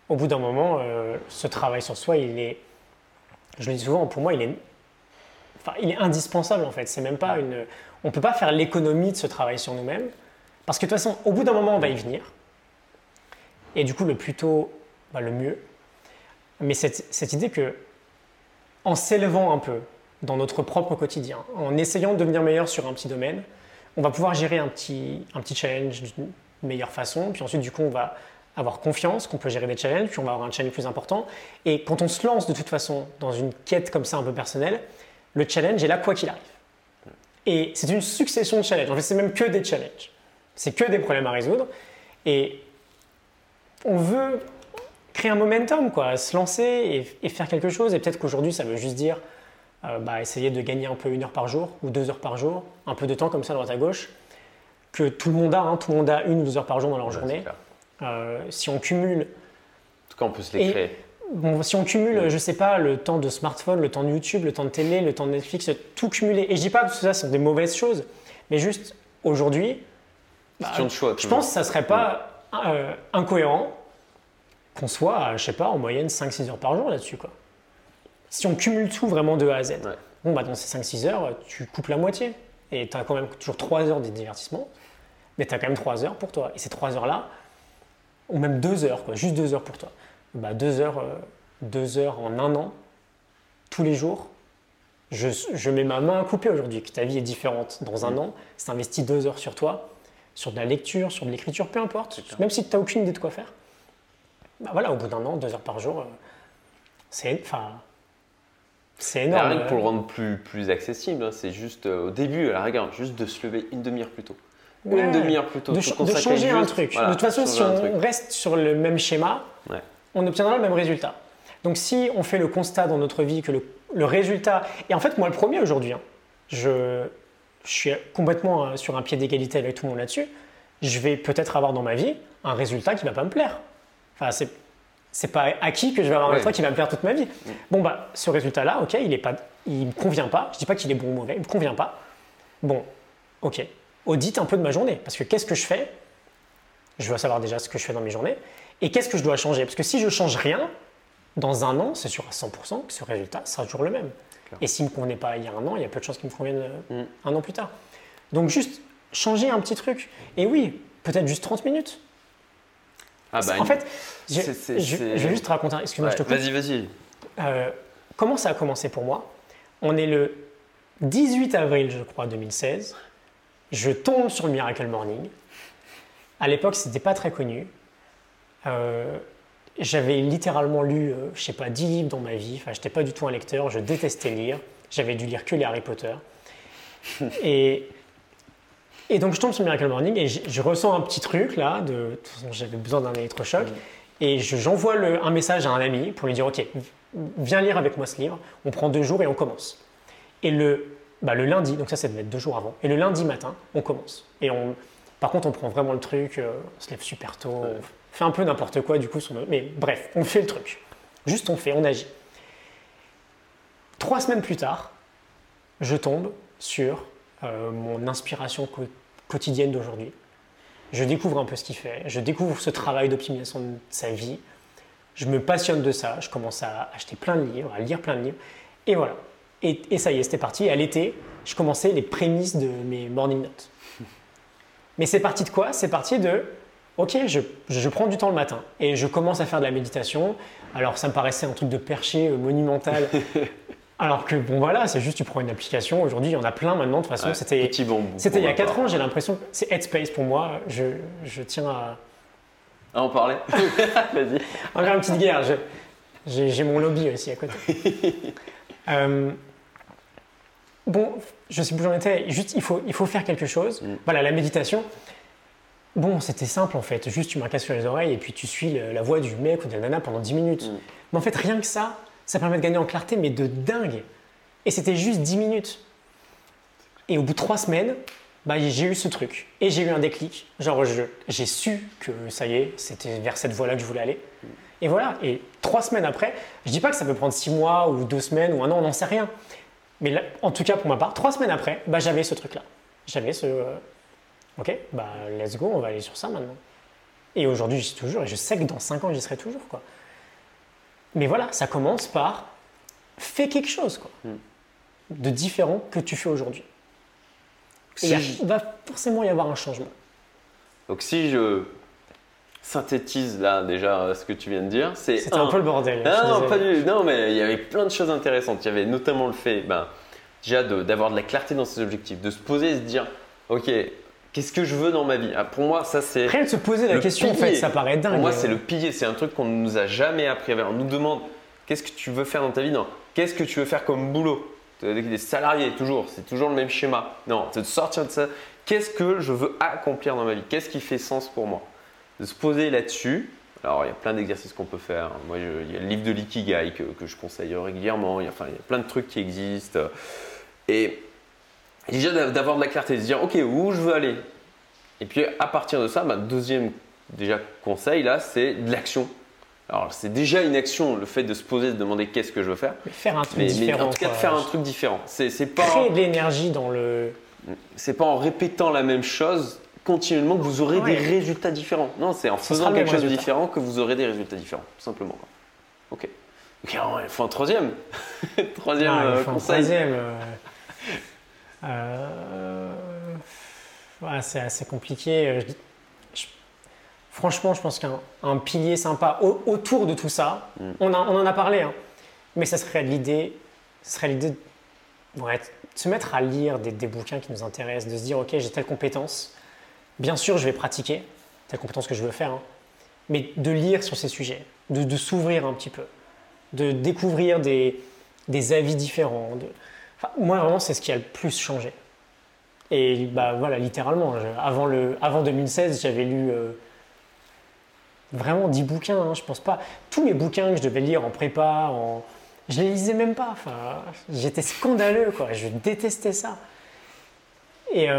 Au bout d'un moment, ce travail sur soi, je le dis souvent, pour moi, il est indispensable en fait. C'est même pas on peut pas faire l'économie de ce travail sur nous-mêmes, parce que de toute façon, au bout d'un moment, on va y venir. Et du coup, le plus tôt, le mieux. Mais cette idée que, en s'élevant un peu dans notre propre quotidien, en essayant de devenir meilleur sur un petit domaine, on va pouvoir gérer un petit challenge. Meilleure façon, puis ensuite du coup on va avoir confiance qu'on peut gérer des challenges, puis on va avoir un challenge plus important, et quand on se lance de toute façon dans une quête comme ça un peu personnelle, le challenge est là quoi qu'il arrive. Et c'est une succession de challenges, en fait c'est même que des challenges, c'est que des problèmes à résoudre, et on veut créer un momentum, quoi, se lancer et faire quelque chose, et peut-être qu'aujourd'hui ça veut juste dire essayer de gagner un peu 1 heure par jour, ou 2 heures par jour, un peu de temps comme ça droite à gauche, que tout le monde a 1 ou 2 heures par jour dans leur journée. Si on cumule... En tout cas, on peut se les créer. Si on cumule, je ne sais pas, le temps de smartphone, le temps de YouTube, le temps de télé, le temps de Netflix, tout cumulé. Et je ne dis pas que tout ça sont des mauvaises choses, mais juste aujourd'hui, question de choix, je pense que ça ne serait pas incohérent qu'on soit, à, je ne sais pas, en moyenne 5-6 heures par jour là-dessus, quoi. Si on cumule tout vraiment de A à Z, dans ces 5-6 heures, tu coupes la moitié. Et tu as quand même toujours 3 heures de divertissement, mais tu as quand même 3 heures pour toi. Et ces 3 heures-là, ou même 2 heures, quoi, juste 2 heures pour toi. 2 heures en 1 an, tous les jours, je mets ma main à couper aujourd'hui, que ta vie est différente dans 1 an. Si tu investis 2 heures sur toi, sur de la lecture, sur de l'écriture, peu importe, même si tu n'as aucune idée de quoi faire, au bout d'1 an, 2 heures par jour, C'est énorme. Rien que pour le rendre plus accessible, hein, c'est juste au début, à la rigueur, juste de se lever une demi-heure plus tôt. Ouais. Une demi-heure plus tôt. De changer juste un truc. Voilà, de toute façon, si on reste sur le même schéma, ouais, on obtiendra le même résultat. Donc si on fait le constat dans notre vie que le résultat… Et en fait, moi, le premier aujourd'hui, hein, je suis complètement sur un pied d'égalité avec tout le monde là-dessus. Je vais peut-être avoir dans ma vie un résultat qui ne va pas me plaire. Enfin, c'est pas acquis que je vais avoir un résultat qui va me plaire toute ma vie. Oui. Bon, bah, ce résultat-là, ok, il me convient pas. Je dis pas qu'il est bon ou mauvais, il me convient pas. Bon, ok, audite un peu de ma journée. Parce que qu'est-ce que je fais? Je dois savoir déjà ce que je fais dans mes journées. Et qu'est-ce que je dois changer? Parce que si je change rien, dans un an, c'est sûr à 100% que ce résultat sera toujours le même. Claro. Et s'il ne me convenait pas il y a un an, il y a peu de chances qu'il me convienne un an plus tard. Donc juste changer un petit truc. Et oui, peut-être juste 30 minutes. Ah bah, en fait, je vais juste te raconter… Excuse-moi, je te coupe. Vas-y. Comment ça a commencé pour moi? On est le 18 avril, je crois, 2016. Je tombe sur le Miracle Morning. À l'époque, ce n'était pas très connu. J'avais littéralement lu, 10 livres dans ma vie. Enfin, je n'étais pas du tout un lecteur. Je détestais lire. J'avais dû lire que les Harry Potter. Et donc, je tombe sur Miracle Morning et je ressens un petit truc là. De toute façon, j'avais besoin d'un électrochoc. Et j'envoie un message à un ami pour lui dire « Ok, viens lire avec moi ce livre. On prend 2 jours et on commence. » Et le lundi, donc ça devait être 2 jours avant. Et le lundi matin, on commence. Et par contre, on prend vraiment le truc. On se lève super tôt. Ouais. Fait un peu n'importe quoi du coup, mais bref, on fait le truc. Juste on fait, on agit. 3 semaines plus tard, je tombe sur mon inspiration quotidienne d'aujourd'hui. Je découvre un peu ce qu'il fait, je découvre ce travail d'optimisation de sa vie, je me passionne de ça, je commence à acheter plein de livres, à lire plein de livres, et voilà. Et ça y est, c'était parti. À l'été, je commençais les prémices de mes morning notes. Mais c'est parti de quoi? C'est parti de… Ok, je prends du temps le matin et je commence à faire de la méditation. Alors, ça me paraissait un truc de perché monumental. Alors que, bon, voilà, c'est juste tu prends une application. Aujourd'hui, il y en a plein maintenant. De toute façon, ouais, c'était il y a 4 ans. J'ai l'impression que c'est Headspace pour moi. Je tiens à en parler. Vas-y. Encore une petite guerre. J'ai mon lobby aussi à côté. Bon, je sais plus où j'en étais. Juste, il faut faire quelque chose. Voilà, la méditation. Bon, c'était simple en fait, juste tu mets un casque sur les oreilles et puis tu suis la voix du mec ou de la nana pendant 10 minutes. Mais en fait, rien que ça permet de gagner en clarté, mais de dingue. Et c'était juste 10 minutes. Et au bout de 3 semaines, j'ai eu ce truc. Et j'ai eu un déclic. Genre, j'ai su que ça y est, c'était vers cette voie-là que je voulais aller. Et voilà. Et 3 semaines après, je dis pas que ça peut prendre 6 mois ou 2 semaines ou 1 an, on n'en sait rien. Mais là, en tout cas, pour ma part, 3 semaines après, j'avais ce truc-là. J'avais ce… Ok, let's go, on va aller sur ça maintenant. Et aujourd'hui, j'y suis toujours et je sais que dans 5 ans, j'y serai toujours, quoi. Mais voilà, ça commence par fais quelque chose, quoi, de différent que tu fais aujourd'hui. Il va forcément y avoir un changement. Donc, si je synthétise là déjà ce que tu viens de dire, c'était un peu le bordel. Non, mais il y avait plein de choses intéressantes. Il y avait notamment le fait déjà d'avoir de la clarté dans ses objectifs, de se poser et se dire ok, qu'est-ce que je veux dans ma vie? Pour moi, ça c'est… Rien de se poser la question, pilier. En fait, ça paraît dingue. Pour moi, c'est le pilier, c'est un truc qu'on ne nous a jamais appris. On nous demande qu'est-ce que tu veux faire dans ta vie? Non, qu'est-ce que tu veux faire comme boulot? Les salariés, toujours, c'est toujours le même schéma. Non, c'est de sortir de ça. Qu'est-ce que je veux accomplir dans ma vie? Qu'est-ce qui fait sens pour moi? De se poser là-dessus. Alors, il y a plein d'exercices qu'on peut faire. Moi, il y a le livre de l'Ikigai que je conseille régulièrement. Il y a plein de trucs qui existent. Et… déjà d'avoir de la clarté, de se dire ok, où je veux aller. Et puis à partir de ça, deuxième déjà conseil là, c'est de l'action. Alors c'est déjà une action, le fait de se poser, de demander qu'est-ce que je veux faire. Mais faire un truc différent. Mais en tout cas de faire un truc différent. C'est pas créer de l'énergie dans le… C'est pas en répétant la même chose continuellement que vous aurez des résultats différents. Non, c'est en faisant quelque chose de différent que vous aurez des résultats différents, tout simplement. Ok, il faut un troisième. Troisième conseil. C'est assez compliqué. Franchement, je pense qu'un pilier sympa autour de tout ça, on en a parlé, hein, mais ça serait l'idée de se mettre à lire des bouquins qui nous intéressent, de se dire ok, j'ai telle compétence, bien sûr je vais pratiquer telle compétence que je veux faire, hein, mais de lire sur ces sujets, de s'ouvrir un petit peu, de découvrir des… des avis différents. Enfin, moi, vraiment, c'est ce qui a le plus changé. Et bah, voilà, littéralement, avant 2016, j'avais lu vraiment 10 bouquins, hein, je pense pas. Tous les bouquins que je devais lire en prépa, je les lisais même pas. Enfin, j'étais scandaleux, quoi. Je détestais ça. Et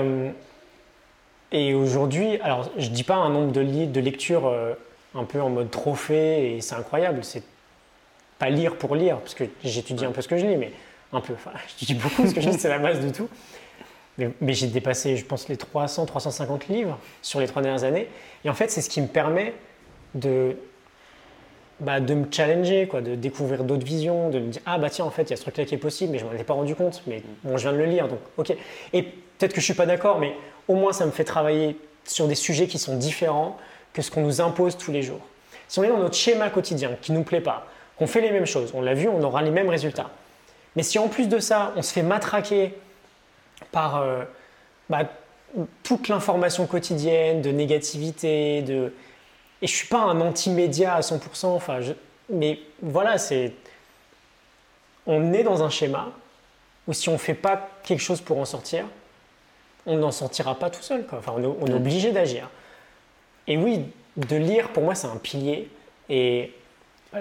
aujourd'hui, alors je dis pas un nombre de lectures un peu en mode trophée, et c'est incroyable, c'est pas lire pour lire, parce que j'étudie un peu ce que je lis, mais un peu, enfin je dis beaucoup ce que je lis, c'est la base de tout. Mais j'ai dépassé, je pense, les 300-350 livres sur les 3 dernières années, et en fait c'est ce qui me permet de me challenger, quoi, de découvrir d'autres visions, de me dire « Ah bah tiens, en fait, il y a ce truc-là qui est possible, mais je m'en étais pas rendu compte, mais bon, je viens de le lire, donc ok. » Et peut-être que je suis pas d'accord, mais au moins ça me fait travailler sur des sujets qui sont différents que ce qu'on nous impose tous les jours. Si on est dans notre schéma quotidien qui nous plaît pas, qu'on fait les mêmes choses, on l'a vu, on aura les mêmes résultats. Mais si en plus de ça, on se fait matraquer par toute l'information quotidienne, de négativité, de... Et je ne suis pas un anti-média à 100%, enfin, mais voilà, on est dans un schéma où si on ne fait pas quelque chose pour en sortir, on n'en sortira pas tout seul, quoi. Enfin, on est obligé d'agir. Et oui, de lire, pour moi, c'est un pilier. Et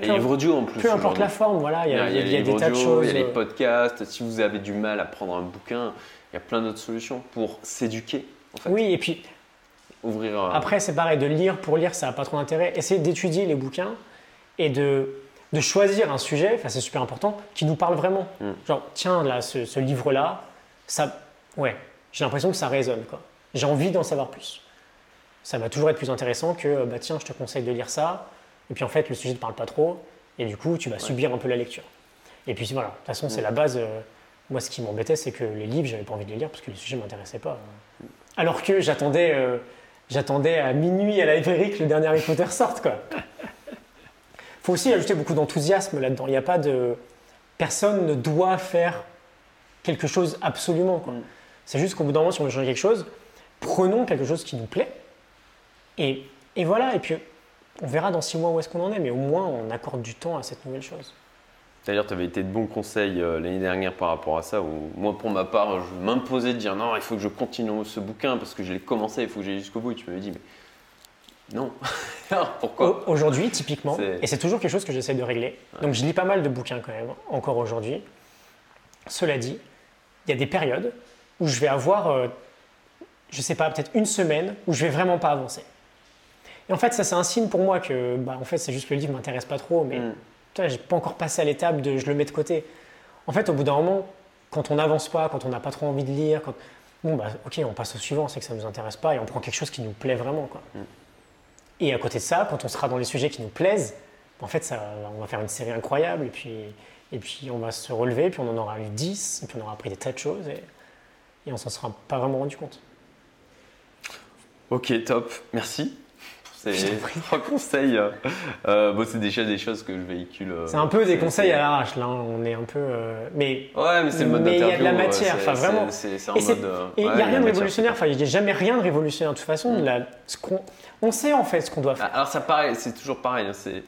les livres audio en plus. Peu importe la forme, voilà, il y a des tas de choses. Il y a les podcasts, si vous avez du mal à prendre un bouquin, il y a plein d'autres solutions pour s'éduquer, en fait. Oui, et puis... Après, c'est pareil, de lire pour lire, ça n'a pas trop d'intérêt. Essayez d'étudier les bouquins et de choisir un sujet, enfin c'est super important, qui nous parle vraiment. Genre, tiens, là, ce livre-là, ça, ouais, j'ai l'impression que ça résonne, quoi. J'ai envie d'en savoir plus. Ça va toujours être plus intéressant que, bah tiens, je te conseille de lire ça, et puis en fait, le sujet ne te parle pas trop, et du coup, tu vas subir un peu la lecture. Et puis voilà, de toute façon, c'est la base. Moi, ce qui m'embêtait, c'est que les livres, j'avais pas envie de les lire parce que les sujets ne m'intéressaient pas. Alors que j'attendais... J'attendais à minuit à la librairie que le dernier Harry Potter sorte, quoi. Faut aussi ajouter beaucoup d'enthousiasme là-dedans. Il n'y a pas de... Personne ne doit faire quelque chose absolument, quoi. C'est juste qu'au bout d'un moment, si on veut changer quelque chose, prenons quelque chose qui nous plaît. Et voilà. Et puis, on verra dans 6 mois où est-ce qu'on en est. Mais au moins, on accorde du temps à cette nouvelle chose. D'ailleurs, tu avais été de bons conseils l'année dernière par rapport à ça. Où moi, pour ma part, je m'imposais de dire non, il faut que je continue ce bouquin parce que je l'ai commencé, il faut que j'aille jusqu'au bout. Et tu m'avais dit mais non, pourquoi ? Aujourd'hui, typiquement, et c'est toujours quelque chose que j'essaie de régler. Ouais. Donc, je lis pas mal de bouquins quand même, encore aujourd'hui. Cela dit, il y a des périodes où je vais avoir, je sais pas, peut-être une semaine où je vais vraiment pas avancer. Et en fait, ça, c'est un signe pour moi que, bah, en fait, c'est juste que le livre m'intéresse pas trop, mais. J'ai pas encore passé à l'étape de je le mets de côté. En fait, au bout d'un moment, quand on n'avance pas, quand on n'a pas trop envie de lire, ok, on passe au suivant, c'est que ça ne nous intéresse pas et on prend quelque chose qui nous plaît vraiment, quoi. Et à côté de ça, quand on sera dans les sujets qui nous plaisent, en fait, ça, on va faire une série incroyable et puis on va se relever, puis on en aura eu 10, et puis on aura appris des tas de choses et on s'en sera pas vraiment rendu compte. Ok, top, merci. C'est 3 conseils. C'est déjà des choses que je véhicule. C'est un peu des conseils à l'arrache, là. On est un peu. Mais c'est le mode d'interview. Il y a de la matière, enfin vraiment. C'est un mode. Et il n'y a rien de révolutionnaire. Enfin, il n'y a jamais rien de révolutionnaire. De toute façon, on sait en fait ce qu'on doit faire. Alors ça paraît, c'est toujours pareil. Hein, c'est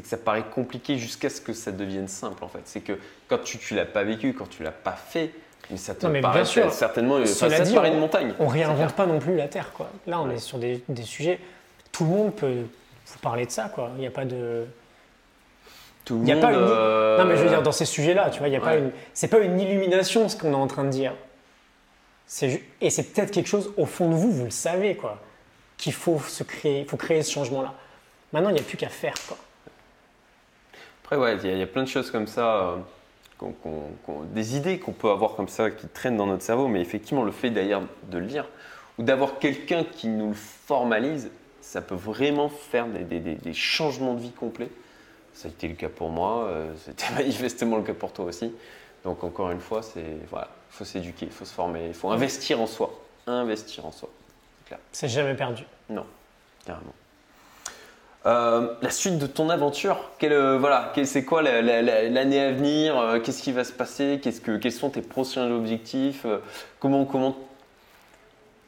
que ça paraît compliqué jusqu'à ce que ça devienne simple en fait. C'est que quand tu l'as pas vécu, quand tu l'as pas fait. Mais ça te paraît certainement. Ça te paraît une montagne. On réinvente pas non plus la terre, quoi. Là, on est sur des sujets. Tout le monde peut vous parler de ça, quoi. Il n'y a pas de... Tout le monde... Non, mais je veux dire, dans ces sujets-là, tu vois, il n'y a pas une... C'est pas une illumination, ce qu'on est en train de dire. Et c'est peut-être quelque chose, au fond de vous le savez, quoi, qu'il faut créer ce changement-là. Maintenant, il n'y a plus qu'à faire, quoi. Après, il y a plein de choses comme ça, des idées qu'on peut avoir comme ça, qui traînent dans notre cerveau, mais effectivement, le fait d'ailleurs de le lire, ou d'avoir quelqu'un qui nous le formalise, ça peut vraiment faire des changements de vie complets. Ça a été le cas pour moi, c'était manifestement le cas pour toi aussi. Donc encore une fois, faut s'éduquer, il faut se former, il faut investir en soi. C'est clair. C'est jamais perdu. Non, carrément. La suite de ton aventure, c'est quoi l'année à venir, qu'est-ce qui va se passer, quels sont tes prochains objectifs, comment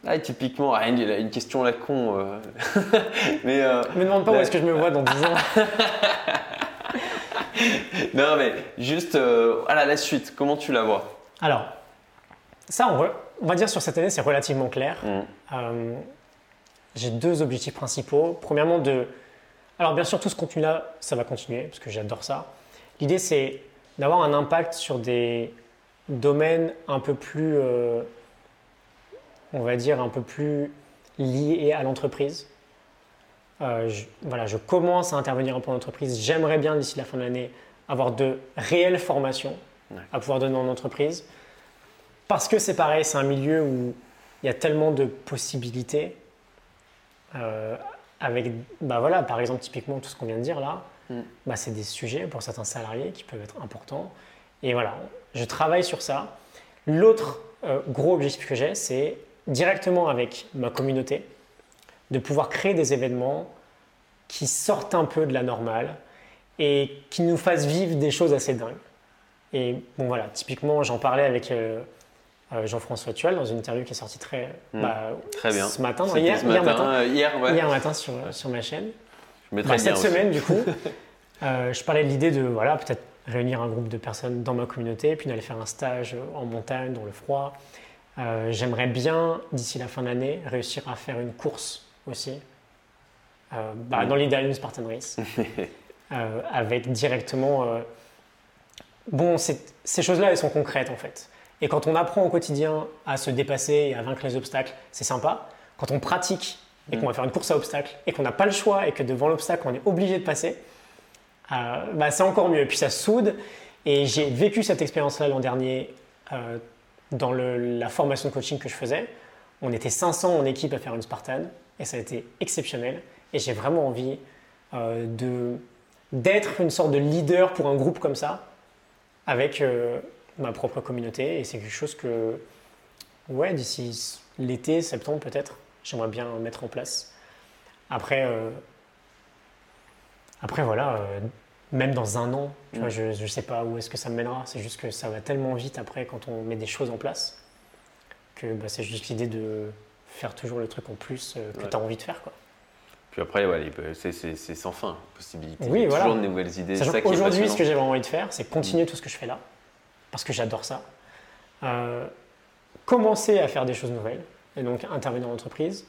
Ah, typiquement, une question à la con. Mais me demande pas où est-ce que je me vois dans 10 ans. Non, mais juste à la suite, comment tu la vois? Alors, ça, on va dire sur cette année, c'est relativement clair. J'ai deux objectifs principaux. Premièrement, alors bien sûr, tout ce contenu-là, ça va continuer parce que j'adore ça. L'idée, c'est d'avoir un impact sur des domaines un peu plus, on va dire, un peu plus liés à l'entreprise. Je commence à intervenir pour l'entreprise. J'aimerais bien, d'ici la fin de l'année, avoir de réelles formations à pouvoir donner en entreprise. Parce que c'est pareil, c'est un milieu où il y a tellement de possibilités. Par exemple, typiquement, tout ce qu'on vient de dire là, c'est des sujets pour certains salariés qui peuvent être importants. Et voilà, je travaille sur ça. L'autre gros objectif que j'ai, c'est directement avec ma communauté, de pouvoir créer des événements qui sortent un peu de la normale et qui nous fassent vivre des choses assez dingues. Et bon voilà, typiquement, j'en parlais avec Jean-François Tuel dans une interview qui est sortie très bien. Hier matin sur ma chaîne. Cette semaine du coup, je parlais de l'idée de peut-être réunir un groupe de personnes dans ma communauté, puis d'aller faire un stage en montagne dans le froid. J'aimerais bien, d'ici la fin de l'année, réussir à faire une course aussi, dans l'idéal une Spartan Race, avec directement… ces choses-là, elles sont concrètes en fait. Et quand on apprend au quotidien à se dépasser et à vaincre les obstacles, c'est sympa. Quand on pratique et qu'on va faire une course à obstacles et qu'on n'a pas le choix et que devant l'obstacle, on est obligé de passer, c'est encore mieux. Et puis ça soude. Et j'ai vécu cette expérience-là l'an dernier dans la formation de coaching que je faisais. On était 500 en équipe à faire une Spartan et ça a été exceptionnel. Et j'ai vraiment envie d'être une sorte de leader pour un groupe comme ça, avec ma propre communauté, et c'est quelque chose que d'ici l'été, septembre peut-être, j'aimerais bien mettre en place. Après, même dans un an, je sais pas où est-ce que ça me mènera, c'est juste que ça va tellement vite après quand on met des choses en place que c'est juste l'idée de faire toujours le truc en plus que tu as envie de faire quoi. Puis après, c'est sans fin, possibilité. Oui, voilà. Toujours de nouvelles idées. C'est ça qui est passionnant. Aujourd'hui, ce que j'ai vraiment envie de faire, c'est continuer tout ce que je fais là, parce que j'adore ça. Commencer à faire des choses nouvelles, et donc intervenir en entreprise,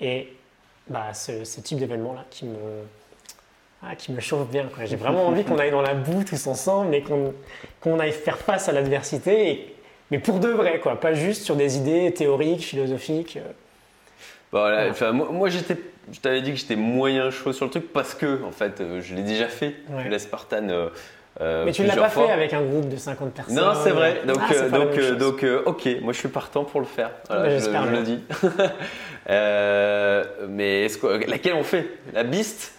et ce type d'événement-là qui me chauffe bien, quoi. J'ai vraiment envie qu'on aille dans la boue tous ensemble, et qu'on aille faire face à l'adversité, mais pour de vrai, quoi, pas juste sur des idées théoriques, philosophiques. Moi, je t'avais dit que j'étais moyen chaud sur le truc parce que, en fait, je l'ai déjà fait, la Spartan. Mais tu ne l'as pas fait avec un groupe de 50 personnes. Non, c'est vrai. Donc, ok, moi je suis partant pour le faire. Voilà, je le dis. Mais laquelle on fait ? La beast ?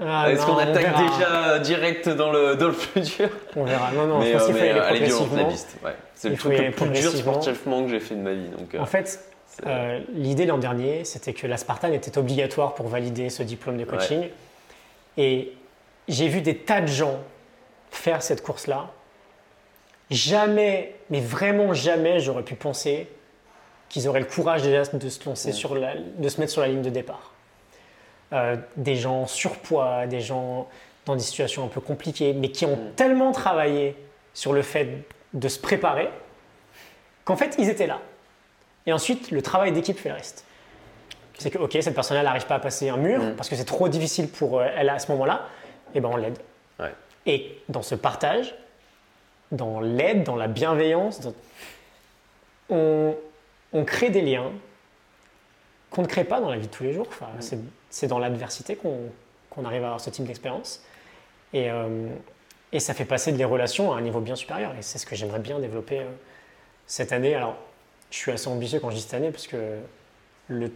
Est-ce qu'on attaque déjà direct dans le plus dur ? On verra. Non, je pense qu'il faut y aller progressivement. C'est le truc le plus dur sportivement que j'ai fait de ma vie. En fait, l'idée l'an dernier, c'était que la Spartan était obligatoire pour valider ce diplôme de coaching. Et j'ai vu des tas de gens faire cette course-là. Jamais, mais vraiment jamais, j'aurais pu penser qu'ils auraient le courage déjà de se lancer de se mettre sur la ligne de départ. Des gens surpoids, des gens dans des situations un peu compliquées, mais qui ont tellement travaillé sur le fait de se préparer qu'en fait, ils étaient là. Et ensuite, le travail d'équipe fait le reste. C'est que, cette personne-là n'arrive pas à passer un mur parce que c'est trop difficile pour elle à ce moment-là, et on l'aide. Ouais. Et dans ce partage, dans l'aide, dans la bienveillance, on crée des liens qu'on ne crée pas dans la vie de tous les jours. Enfin, c'est dans l'adversité qu'on arrive à avoir ce type d'expérience. Et ça fait passer les relations à un niveau bien supérieur. Et c'est ce que j'aimerais bien développer cette année. Alors, je suis assez ambitieux quand je dis cette année parce que le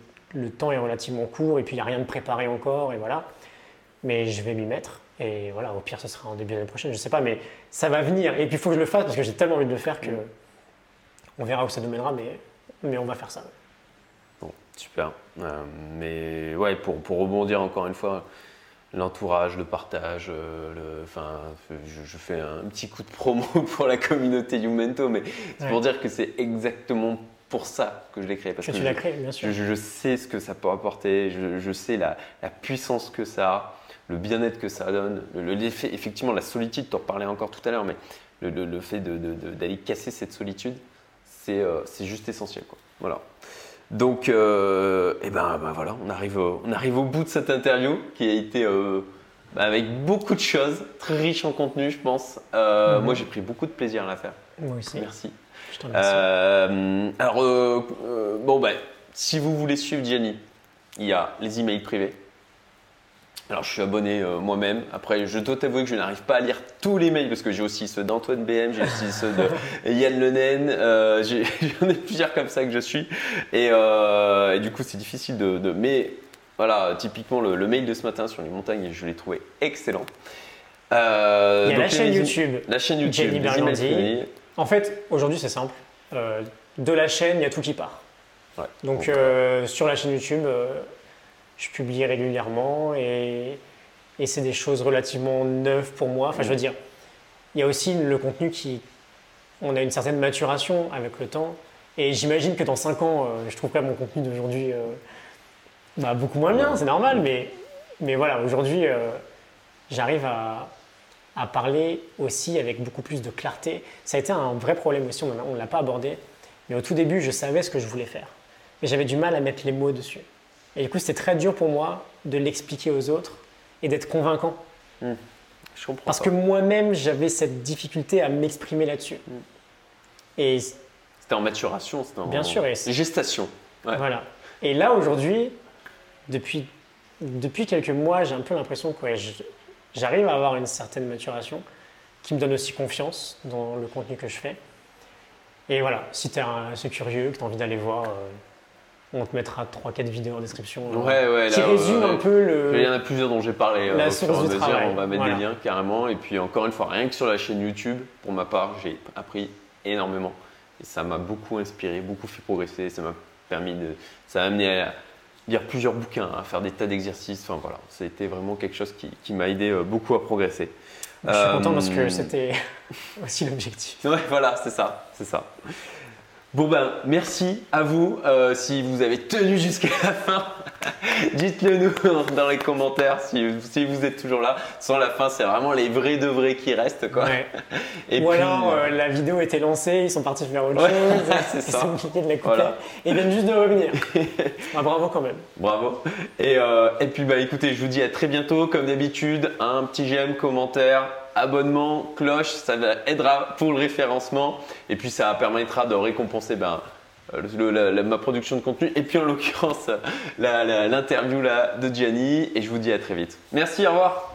temps est relativement court et puis il n'y a rien de préparé encore et voilà. Mais je vais m'y mettre et voilà, au pire ce sera en début d'année prochaine, je ne sais pas, mais ça va venir. Et puis il faut que je le fasse parce que j'ai tellement envie de le faire que on verra où ça nous mènera, mais on va faire ça. Bon, super. Pour rebondir encore une fois, l'entourage, le partage, je fais un petit coup de promo pour la communauté Yomento, mais c'est pour dire que c'est exactement pour ça que je l'ai créé. Parce que tu l'as créé, bien sûr. Je sais ce que ça peut apporter, je sais la puissance que ça a. le bien-être que ça donne, l'effet, effectivement la solitude, tu en parlais encore tout à l'heure, mais le fait d'aller casser cette solitude, c'est juste essentiel, quoi. Voilà. Donc, voilà, on arrive au bout de cette interview qui a été avec beaucoup de choses, très riche en contenu, je pense. Moi, j'ai pris beaucoup de plaisir à la faire. Moi aussi. Merci. Je t'en remercie. Si vous voulez suivre Jenny, il y a les emails privés. Alors, je suis abonné moi-même. Après, je dois t'avouer que je n'arrive pas à lire tous les mails parce que j'ai aussi ceux d'Antoine BM, j'ai aussi ceux de Yann Le Nen. J'en ai plusieurs comme ça que je suis. Et du coup, c'est difficile de... Mais voilà, typiquement, le mail de ce matin sur les montagnes, je l'ai trouvé excellent. Il y a donc la chaîne YouTube, Jenny Bergandi. En fait, aujourd'hui, c'est simple. De la chaîne, il y a tout qui part. Ouais. Donc, sur la chaîne YouTube... je publie régulièrement et c'est des choses relativement neuves pour moi. Enfin, je veux dire, il y a aussi le contenu qui… On a une certaine maturation avec le temps et j'imagine que dans 5 ans, je trouverai mon contenu d'aujourd'hui beaucoup moins bien, c'est normal. Mais voilà, aujourd'hui, j'arrive à parler aussi avec beaucoup plus de clarté. Ça a été un vrai problème aussi, on ne l'a pas abordé. Mais au tout début, je savais ce que je voulais faire. Mais j'avais du mal à mettre les mots dessus. Et du coup, c'était très dur pour moi de l'expliquer aux autres et d'être convaincant. Je comprends. Parce que moi-même, j'avais cette difficulté à m'exprimer là-dessus. Et c'était en maturation, c'était en gestation. Ouais. Voilà. Et là, aujourd'hui, depuis quelques mois, j'ai un peu l'impression que j'arrive à avoir une certaine maturation qui me donne aussi confiance dans le contenu que je fais. Et voilà, si tu es curieux, que tu as envie d'aller voir… on te mettra 3-4 vidéos en description qui résument un peu le… Il y en a plusieurs dont j'ai parlé. La source du travail. On va mettre des liens carrément. Et puis encore une fois, rien que sur la chaîne YouTube, pour ma part, j'ai appris énormément. Et ça m'a beaucoup inspiré, beaucoup fait progresser. Ça m'a permis de… Ça m'a amené à lire plusieurs bouquins, à faire des tas d'exercices. Enfin voilà, c'était vraiment quelque chose qui m'a aidé beaucoup à progresser. Je suis content parce que c'était aussi l'objectif. Ouais, voilà, c'est ça. Bon ben, merci à vous. Si vous avez tenu jusqu'à la fin, dites-le nous dans les commentaires si vous êtes toujours là. Sans la fin, c'est vraiment les vrais de vrais qui restent, quoi. Ouais. Et ou puis, alors, la vidéo était lancée, ils sont partis faire autre chose. C'est compliqué de la couper. Voilà. Et ils viennent juste de revenir. Bravo quand même. Bravo. Et puis, écoutez, je vous dis à très bientôt. Comme d'habitude, un petit j'aime, commentaire, abonnement, cloche, ça aidera pour le référencement et puis ça permettra de récompenser ma production de contenu et puis en l'occurrence l'interview là de Jenny et je vous dis à très vite. Merci, au revoir.